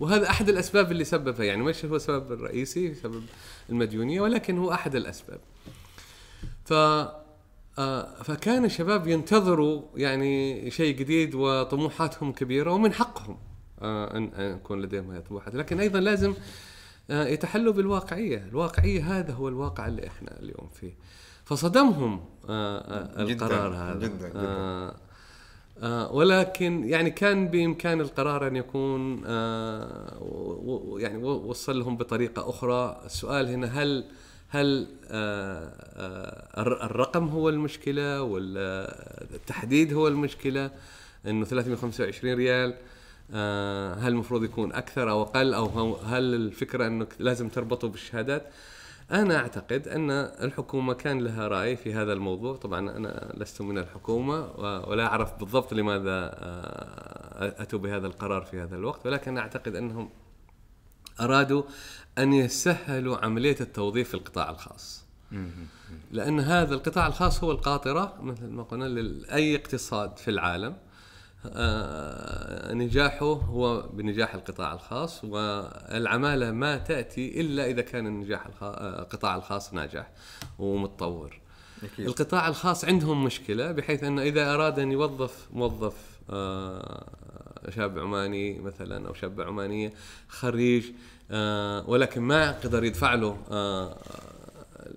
وهذا أحد الأسباب اللي سببها، يعني مش هو السبب الرئيسي سبب المديونية، ولكن هو أحد الأسباب. ف فكان الشباب ينتظروا يعني شيء جديد وطموحاتهم كبيرة، ومن حقهم أن يكون لديهم هذه الطموحات، لكن أيضا لازم يتحلوا بالواقعية. الواقعية هذا هو الواقع اللي إحنا اليوم فيه، فصدمهم القرار جداً هذا جداً جداً. ولكن يعني كان بإمكان القرار أن يكون يعني وصل لهم بطريقة أخرى. السؤال هنا هل هل الرقم هو المشكلة ولا التحديد هو المشكلة؟ إنه ثلاثمئة وخمسة وعشرين ريال هل المفروض يكون أكثر أو أقل، أو هل الفكرة أنه لازم تربطه بالشهادات؟ أنا أعتقد أن الحكومة كان لها رأي في هذا الموضوع. طبعا أنا لست من الحكومة ولا أعرف بالضبط لماذا أتوا بهذا القرار في هذا الوقت، ولكن أعتقد أنهم أرادوا أن يسهلوا عملية التوظيف في القطاع الخاص، لأن هذا القطاع الخاص هو القاطرة مثل ما قلنا لأي اقتصاد في العالم. آه نجاحه هو بنجاح القطاع الخاص، والعمالة ما تأتي إلا إذا كان النجاح القطاع الخاص ناجح ومتطور. أكيد. القطاع الخاص عندهم مشكلة بحيث أنه إذا أراد أن يوظف موظف آه شاب عماني مثلا أو شاب عمانية خريج آه ولكن ما قدر يدفع له آه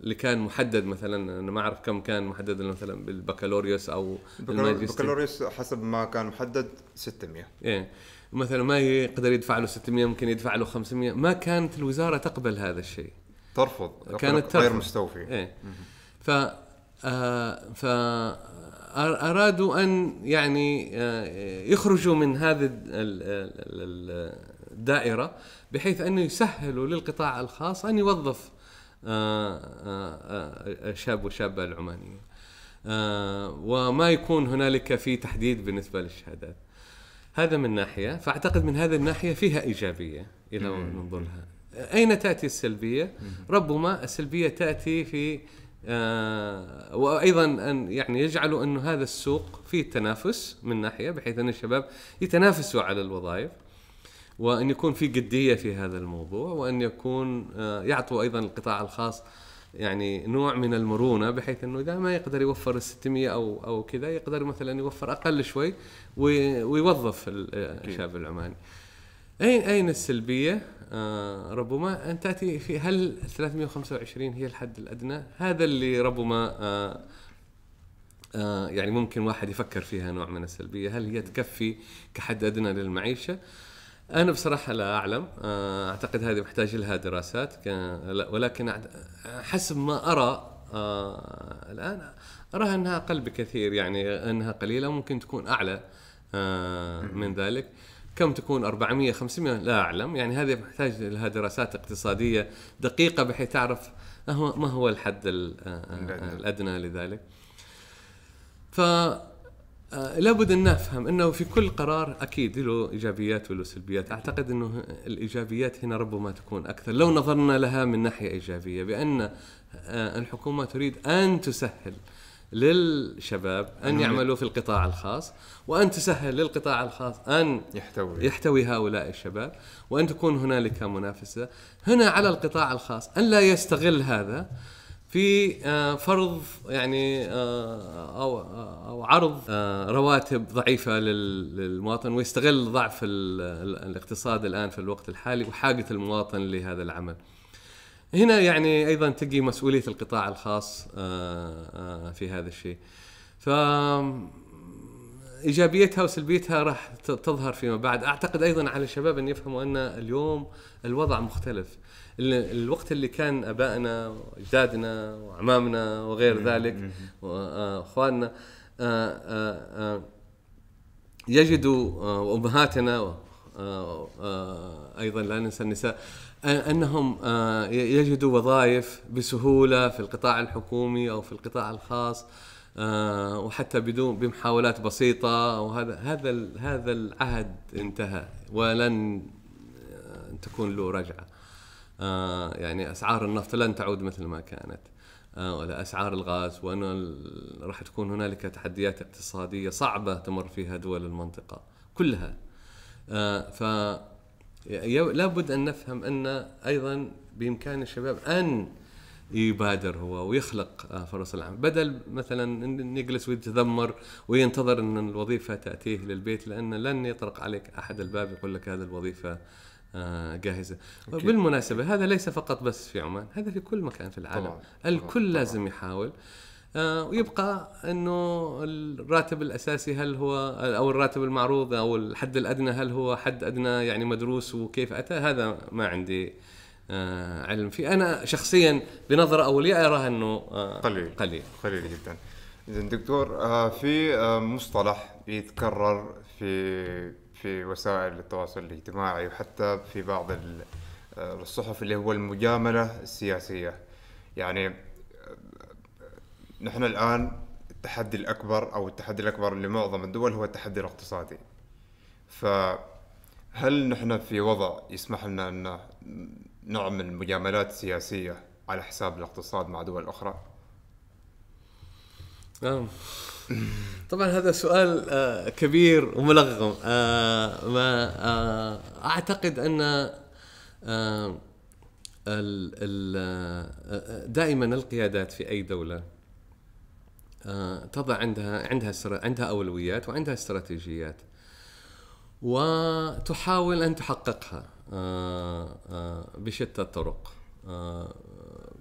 اللي كان محدد، مثلا انا ما اعرف كم كان محدد مثلا بالبكالوريوس او البكالوريوس حسب ما كان محدد ستمئة، ايه مثلا ما يقدر يدفع له ستمئة، ممكن يدفع له خمسمئة. ما كانت الوزاره تقبل هذا الشيء، ترفض، كانت غير مستوفي. ايه ف ف ارادوا ان يعني يخرجوا من هذه الدائره بحيث انه يسهلوا للقطاع الخاص ان يوظف آآ آآ شاب وشابة العمانية، وما يكون هنالك في تحديد بالنسبة للشهادات. هذا من ناحية، فأعتقد من هذه الناحية فيها إيجابية إلى منظور لها. أين تأتي السلبية؟ ربما السلبية تأتي في وأيضا أن يعني يجعلوا أن هذا السوق فيه تنافس من ناحية، بحيث أن الشباب يتنافسوا على الوظائف، وأن يكون في جدية في هذا الموضوع، وأن يكون يعطوا أيضا القطاع الخاص يعني نوع من المرونة، بحيث أنه إذا ما يقدر يوفر الستمية أو أو كذا يقدر مثلا يوفر أقل شوي ويوظف الشاب العماني. أين أين السلبية؟ ربما أن تأتي في هل ثلاثمئة وخمسة وعشرين هي الحد الأدنى؟ هذا اللي ربما يعني ممكن واحد يفكر فيها نوع من السلبية، هل هي تكفي كحد أدنى للمعيشة؟ أنا بصراحة لا أعلم، أعتقد هذه محتاج لها دراسات، ولكن حسب ما أرى الآن أراها أنها أقل بكثير، يعني أنها قليلة، ممكن تكون أعلى من ذلك. كم تكون؟ أربعمئة، خمسمئة؟ لا أعلم، يعني هذه محتاج لها دراسات اقتصادية دقيقة بحيث تعرف ما هو الحد الأدنى لذلك. ف لابد أن نفهم أنه في كل قرار أكيد له إيجابيات وله سلبيات. أعتقد أنه الإيجابيات هنا ربما تكون أكثر لو نظرنا لها من ناحية إيجابية، بأن الحكومة تريد أن تسهل للشباب أن يعملوا في القطاع الخاص، وأن تسهل للقطاع الخاص أن يحتوي يحتوي هؤلاء الشباب، وأن تكون هنالك منافسة. هنا على القطاع الخاص أن لا يستغل هذا في فرض يعني أو أو عرض رواتب ضعيفة للمواطن، ويستغل ضعف الاقتصاد الآن في الوقت الحالي وحاجة المواطن لهذا العمل. هنا يعني أيضا تجي مسؤولية القطاع الخاص في هذا الشيء. فإيجابيتها وسلبيتها راح تظهر فيما بعد. أعتقد أيضا على الشباب أن يفهموا أن اليوم الوضع مختلف. الوقت اللي كان أبائنا وأجدادنا وعمامنا وغير ذلك وأخواننا يجدوا، وأمهاتنا أيضا لا ننسى النساء، أنهم يجدوا وظائف بسهولة في القطاع الحكومي أو في القطاع الخاص، وحتى بدون بمحاولات بسيطة. وهذا هذا هذا العهد انتهى، ولن تكون له رجعة. يعني أسعار النفط لن تعود مثل ما كانت، ولا أسعار الغاز، وأنه راح تكون هنالك تحديات اقتصادية صعبة تمر فيها دول المنطقة كلها. فلابد أن نفهم أن أيضا بإمكان الشباب أن يبادر هو ويخلق فرص العمل، بدل مثلا أن يجلس ويتذمر وينتظر أن الوظيفة تأتيه للبيت، لأن لن يطرق عليك أحد الباب يقول لك هذه الوظيفة جاهزة. أوكي. بالمناسبة هذا ليس فقط بس في عمان، هذا في كل مكان في العالم. طبعا. الكل طبعا. لازم يحاول. ويبقى انه الراتب الاساسي هل هو او الراتب المعروض او الحد الادنى هل هو حد ادنى يعني مدروس وكيف اتى، هذا ما عندي علم فيه. انا شخصيا بنظره اوليه اراه انه قليل قليل قليل جدا. إذن دكتور، في مصطلح يتكرر في في وسائل التواصل الاجتماعي وحتى في بعض الصحف اللي هو المجاملة السياسية. يعني نحن الآن التحدي الأكبر أو التحدي الأكبر لمعظم الدول هو التحدي الاقتصادي، فهل نحن في وضع يسمح لنا أن نعمل مجاملات سياسية على حساب الاقتصاد مع دول أخرى؟ طبعا هذا سؤال كبير وملغم. ما أعتقد أن دائما القيادات في أي دولة تضع عندها عندها عندها أولويات وعندها استراتيجيات وتحاول أن تحققها بشتى الطرق،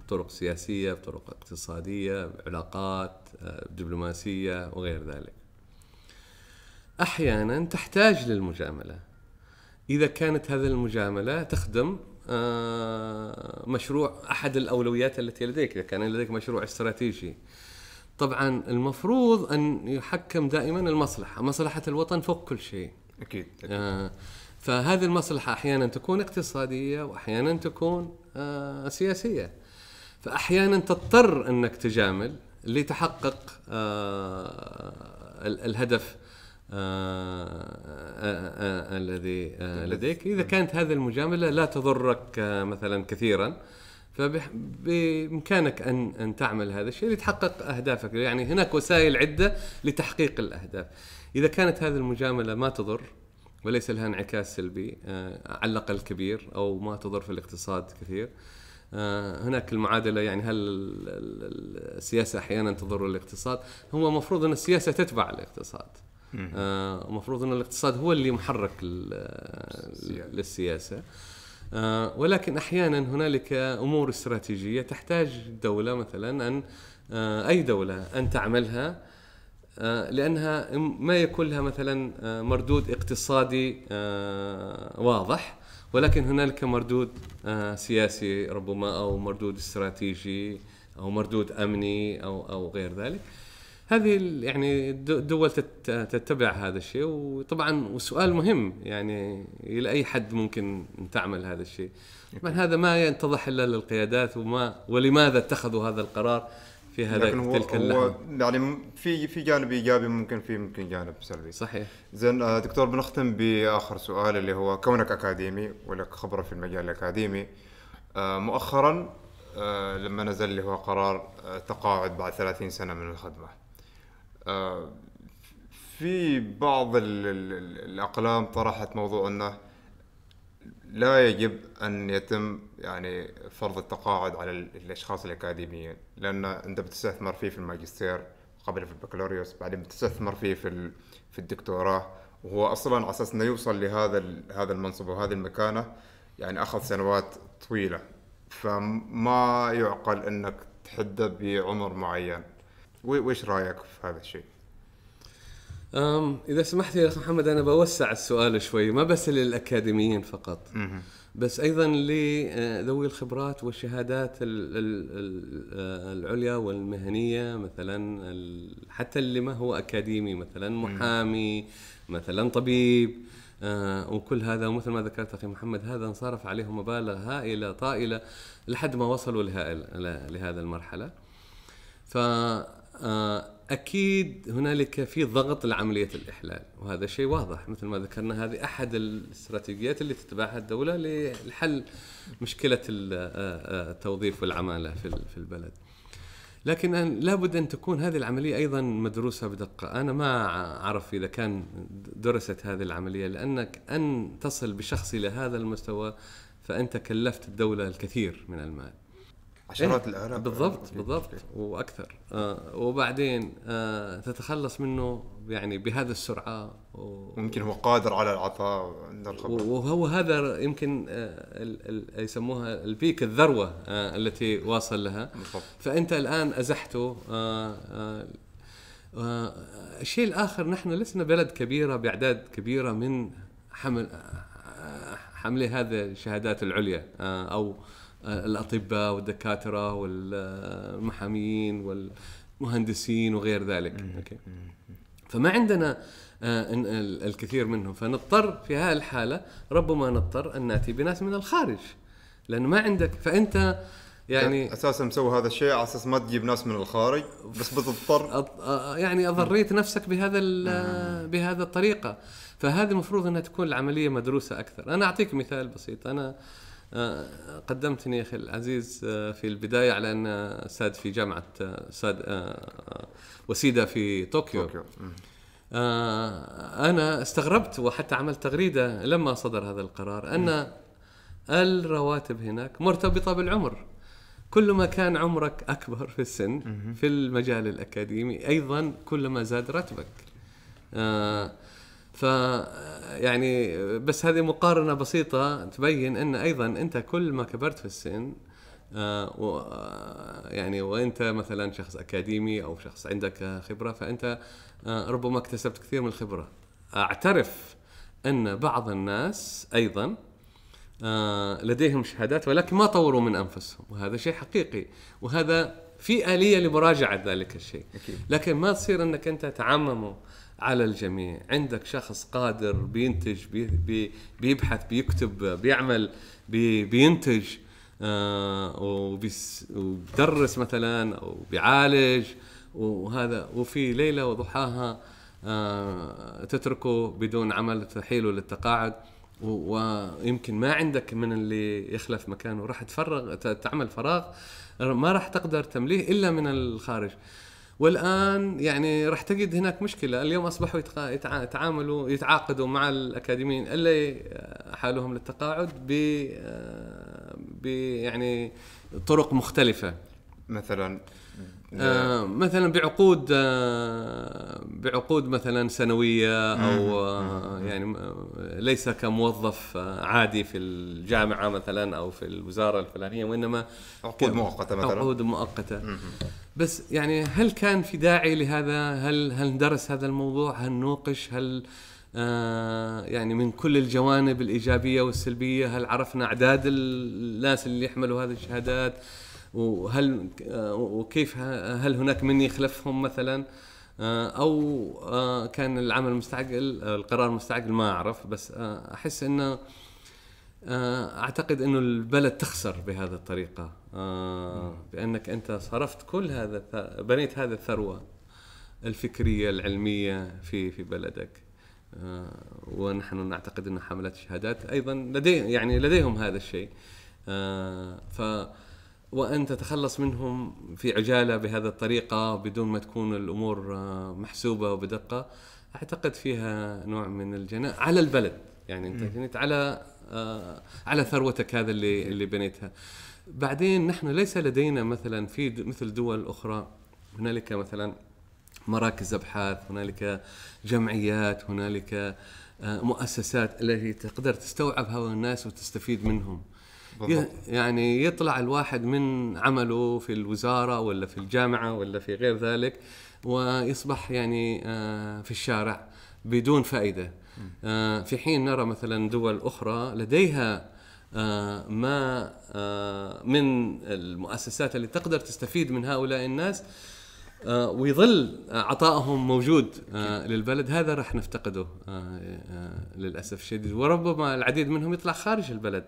طرق سياسية، طرق اقتصادية، علاقات، دبلوماسية وغير ذلك. أحيانا تحتاج للمجاملة إذا كانت هذه المجاملة تخدم مشروع أحد الأولويات التي لديك، إذا كان لديك مشروع استراتيجي. طبعا المفروض أن يحكم دائما المصلحة، مصلحة الوطن فوق كل شيء. أكيد, أكيد. آه فهذه المصلحة أحيانا تكون اقتصادية وأحيانا تكون آه سياسية، فأحيانا تضطر أنك تجامل لتحقق آه الهدف آه آه آه الذي آه لديك. إذا كانت هذه المجاملة لا تضرك آه مثلا كثيرا، فبإمكانك أن, أن تعمل هذا الشيء لتحقق أهدافك. يعني هناك وسائل عدة لتحقيق الأهداف. إذا كانت هذه المجاملة ما تضر وليس لها انعكاس سلبي آه على الأقل كبير، أو ما تضر في الاقتصاد كثير، هناك المعادلة. يعني هل السياسة أحيانا تضر الاقتصاد؟ هو مفروض أن السياسة تتبع الاقتصاد، مفروض أن الاقتصاد هو اللي محرك للسياسة، ولكن أحيانا هنالك أمور استراتيجية تحتاج الدولة مثلا أن أي دولة أن تعملها لأنها ما يكون لها مثلا مردود اقتصادي واضح، ولكن هنالك مردود سياسي ربما أو مردود استراتيجي أو مردود أمني أو أو غير ذلك. هذه يعني الدول تتبع هذا الشيء. وطبعا وسؤال مهم، يعني إلى أي حد ممكن تعمل هذا الشيء؟ طبعا هذا ما ينتضح إلا للقيادات، وما ولماذا اتخذوا هذا القرار في هذا تلك اللحظة. يعني في في جانب ايجابي ممكن، في ممكن جانب سلبي. صحيح. زين دكتور، بنختم باخر سؤال اللي هو كونك اكاديمي ولك خبره في المجال الاكاديمي، مؤخرا لما نزل اللي هو قرار تقاعد بعد ثلاثين سنه من الخدمه، في بعض الاقلام طرحت موضوع انه لا يجب أن يتم يعني فرض التقاعد على الأشخاص الأكاديميين، لأن أنت بتستثمر فيه في الماجستير قبل في البكالوريوس، بعدين بتستثمر فيه في في الدكتوراه، وهو أصلاً على أساس إنه يوصل لهذا هذا المنصب وهذه المكانة يعني أخذ سنوات طويلة، فما يعقل إنك تحدى بعمر معين. وإيش رأيك في هذا الشيء؟ إذا سمحت يا أخي محمد، أنا بوسع السؤال شوي، ما بس للأكاديميين فقط، بس أيضا لذوي الخبرات والشهادات العليا والمهنية، مثلا حتى اللي ما هو أكاديمي، مثلا محامي، مثلا طبيب، وكل هذا. ومثل ما ذكرت أخي محمد، هذا انصرف عليهم مبالغ هائلة طائلة لحد ما وصلوا لهذا المرحلة. ف أكيد هنالك في ضغط لعملية الإحلال، وهذا شيء واضح مثل ما ذكرنا. هذه أحد الاستراتيجيات اللي تتبعها الدولة لحل مشكلة التوظيف والعمالة في البلد، لكن لابد أن تكون هذه العملية أيضا مدروسة بدقة. أنا ما أعرف إذا كان درست هذه العملية، لأنك أن تصل بشخص إلى هذا المستوى فأنت كلفت الدولة الكثير من المال. عشرات إيه؟ العراق بالضبط بالضبط واكثر. آه وبعدين آه تتخلص منه يعني بهذه السرعه، ويمكن هو قادر على العطاء عند الخبر، وهو هذا يمكن آه يسموها البيك، الذروه آه التي واصل لها بالضبط. فانت الان ازحته. آه آه آه الشيء الاخر، نحن لسنا بلد كبيره باعداد كبيره من حمل حملي هذه الشهادات العليا آه او الأطباء والدكاترة والمحامين والمهندسين وغير ذلك. فما عندنا الكثير منهم، فنضطر في هذه الحالة ربما نضطر أن نأتي بناس من الخارج، لأنه ما عندك. فأنت يعني أساساً مسوي هذا الشيء على أساس ما تجيب ناس من الخارج، بس بتضطر يعني أضريت نفسك بهذا بهذا الطريقة. فهذه مفروض أنها تكون العملية مدروسة أكثر. أنا أعطيك مثال بسيط. أنا قدمتني أخي العزيز في البداية على أن أستاذ في جامعة واسيدا في طوكيو. أنا استغربت وحتى عملت تغريدة لما صدر هذا القرار أن الرواتب هناك مرتبطة بالعمر. كل ما كان عمرك أكبر في السن في المجال الأكاديمي أيضا كل ما زاد راتبك. ف يعني بس هذه مقارنة بسيطة تبين أن أيضا أنت كل ما كبرت في السن يعني، وأنت مثلا شخص أكاديمي أو شخص عندك خبرة، فأنت ربما اكتسبت كثير من الخبرة. أعترف أن بعض الناس أيضا لديهم شهادات ولكن ما طوروا من أنفسهم، وهذا شيء حقيقي، وهذا في آلية لمراجعة ذلك الشيء. لكن ما تصير أنك أنت تعممه على الجميع. عندك شخص قادر بينتج، بي بي بيبحث، بيكتب، بيعمل، بي بينتج آه وبيدرس مثلا أو بيعالج، وهذا وفي ليلة وضحاها آه تتركه بدون عمل، تحيله للتقاعد، ويمكن ما عندك من اللي يخلف مكانه، راح تفرغ تعمل فراغ ما راح تقدر تمليه إلا من الخارج. والآن يعني راح تجد هناك مشكلة. اليوم أصبحوا يتقا... يتع... يتعاملوا يتعاقدوا مع الأكاديميين اللي حالهم للتقاعد ب... ب... يعني طرق مختلفة، مثلا آه مثلا بعقود آه بعقود مثلا سنوية، أو آه يعني ليس كموظف عادي في الجامعة مثلا أو في الوزارة الفلانية، وإنما عقود مؤقتة مثلا، عقود مؤقتة. بس يعني هل كان في داعي لهذا؟ هل هل ندرس هذا الموضوع؟ هل نوقش؟ هل آه يعني من كل الجوانب الإيجابية والسلبية، هل عرفنا أعداد الناس اللي يحملوا هذه الشهادات؟ وهل وكيف هل هناك من يخلفهم مثلا، او كان العمل مستعجل، القرار مستعجل؟ ما اعرف، بس احس انه اعتقد انه البلد تخسر بهذه الطريقه، بانك انت صرفت كل هذا، بنيت هذه الثروه الفكريه العلميه في في بلدك. ونحن نعتقد ان حملة الشهادات ايضا لديهم يعني لديهم هذا الشيء، ف وأن تتخلص منهم في عجالة بهذا الطريقة بدون ما تكون الأمور محسوبة وبدقة، أعتقد فيها نوع من الجناء على البلد. يعني أنت جنيت على على ثروتك هذا اللي اللي بنيتها. بعدين نحن ليس لدينا مثلا في مثل دول أخرى هنالك مثلا مراكز أبحاث، هنالك جمعيات، هنالك مؤسسات التي تقدر تستوعب هؤلاء الناس وتستفيد منهم. يعني يطلع الواحد من عمله في الوزارة ولا في الجامعة ولا في غير ذلك ويصبح يعني في الشارع بدون فائدة، في حين نرى مثلا دول أخرى لديها ما من المؤسسات اللي تقدر تستفيد من هؤلاء الناس ويظل عطائهم موجود للبلد. هذا راح نفتقده للأسف الشديد، وربما العديد منهم يطلع خارج البلد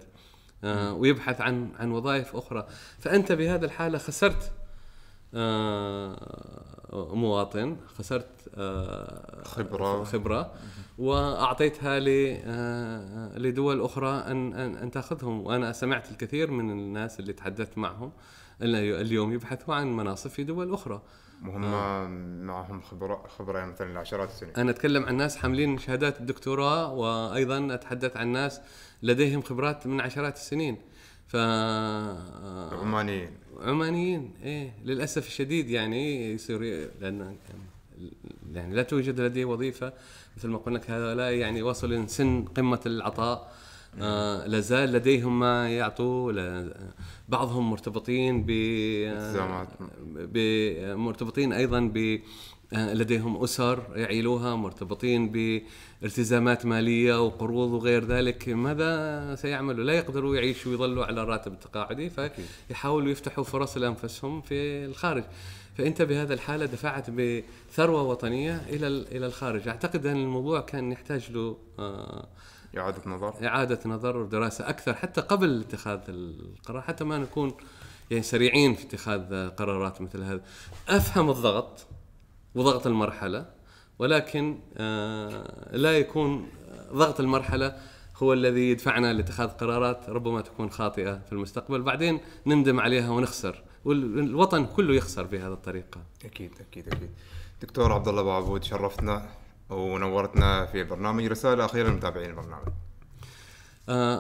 ويبحث عن عن وظائف أخرى. فأنت بهذا الحالة خسرت مواطن، خسرت خبرة خبرة وأعطيتها لدول أخرى أن أن تأخذهم. وأنا سمعت الكثير من الناس اللي تحدثت معهم اليوم يبحثوا عن مناصب في دول أخرى وهم آه. معهم خبرة خبرة يعني مثلا عشرات السنين. أنا أتكلم عن ناس حاملين شهادات الدكتوراه، وأيضا أتحدث عن ناس لديهم خبرات من عشرات السنين. ف عمانيين عمانيين إيه للأسف الشديد يعني يصير لأن يعني لا توجد لديه وظيفة مثل ما قلنا هذا يعني وصل سن قمة العطاء آه لازال لديهم ما يعطوا بعضهم مرتبطين ب آه مرتبطين أيضا ب آه لديهم أسر يعيلوها مرتبطين بالتزامات مالية وقروض وغير ذلك ماذا سيعملوا لا يقدروا يعيشوا ويظلوا على الراتب التقاعدي فيحاولوا يفتحوا فرص لأنفسهم في الخارج فأنت بهذا الحالة دفعت بثروة وطنية إلى إلى الخارج أعتقد أن الموضوع كان يحتاج له آه إعادة نظر إعادة نظر ودراسة أكثر حتى قبل اتخاذ القرار حتى ما نكون يعني سريعين في اتخاذ قرارات مثل هذا أفهم الضغط وضغط المرحلة ولكن آه لا يكون ضغط المرحلة هو الذي يدفعنا لاتخاذ قرارات ربما تكون خاطئة في المستقبل بعدين نندم عليها ونخسر والوطن كله يخسر بهذه الطريقة أكيد أكيد أكيد دكتور عبدالله باعبود شرفتنا ونورتنا في برنامج رسالة أخيرا لمتابعين البرنامج.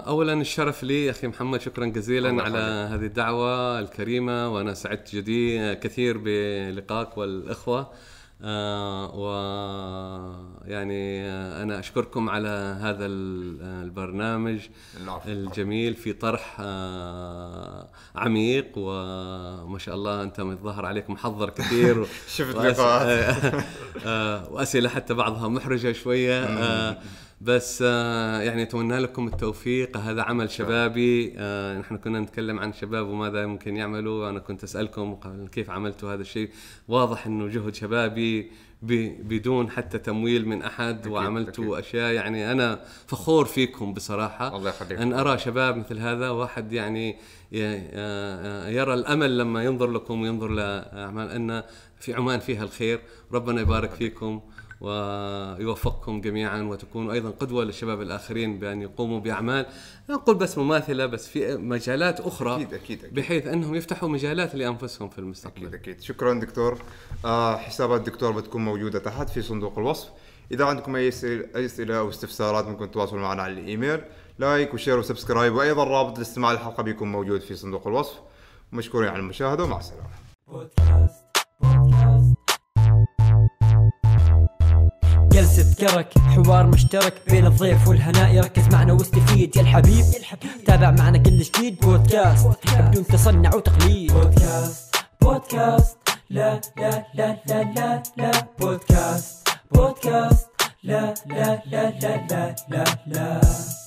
أولا الشرف لي أخي محمد شكرا جزيلا على هذه الدعوة الكريمة وأنا سعدت جدي كثير بلقائك والإخوة ويعني أنا أشكركم على هذا البرنامج الجميل في طرح عميق وما شاء الله أنت متظاهر عليك محضر كثير شفت لقاءات وأسئلة حتى بعضها محرجة شوية بس يعني أتمنى لكم التوفيق هذا عمل شبابي نحن كنا نتكلم عن شباب وماذا ممكن يعملوا وأنا كنت أسألكم كيف عملتوا هذا الشيء واضح أنه جهد شبابي بدون حتى تمويل من أحد وعملتوا أشياء يعني أنا فخور فيكم بصراحة الله يخليك أن أرى شباب مثل هذا واحد يعني يرى الأمل لما ينظر لكم وينظر لأعمال أن في عمان فيها الخير ربنا يبارك فيكم ويوفقكم جميعا وتكونوا أيضا قدوة للشباب الآخرين بأن يقوموا بأعمال لا نقول بس مماثلة بس في مجالات أخرى أكيد أكيد أكيد. بحيث أنهم يفتحوا مجالات لأنفسهم في المستقبل أكيد أكيد شكرا دكتور آه حسابات الدكتور بتكون موجودة تحت في صندوق الوصف إذا عندكم أي أسئلة أو استفسارات ممكن تتواصلوا معنا على الإيميل لايك وشير وسبسكرايب وأيضا رابط الاستماع الحلقة بيكون موجود في صندوق الوصف مشكورين على المشاهدة ومع السلامة جلسة كرك حوار مشترك بين الضيف والهناء يركز معنا واستفيد يا الحبيب تابع معنا كل جديد بودكاست بدون تصنع وتقليد بودكاست بودكاست لا لا لا لا لا لا بودكاست بودكاست لا لا لا لا لا لا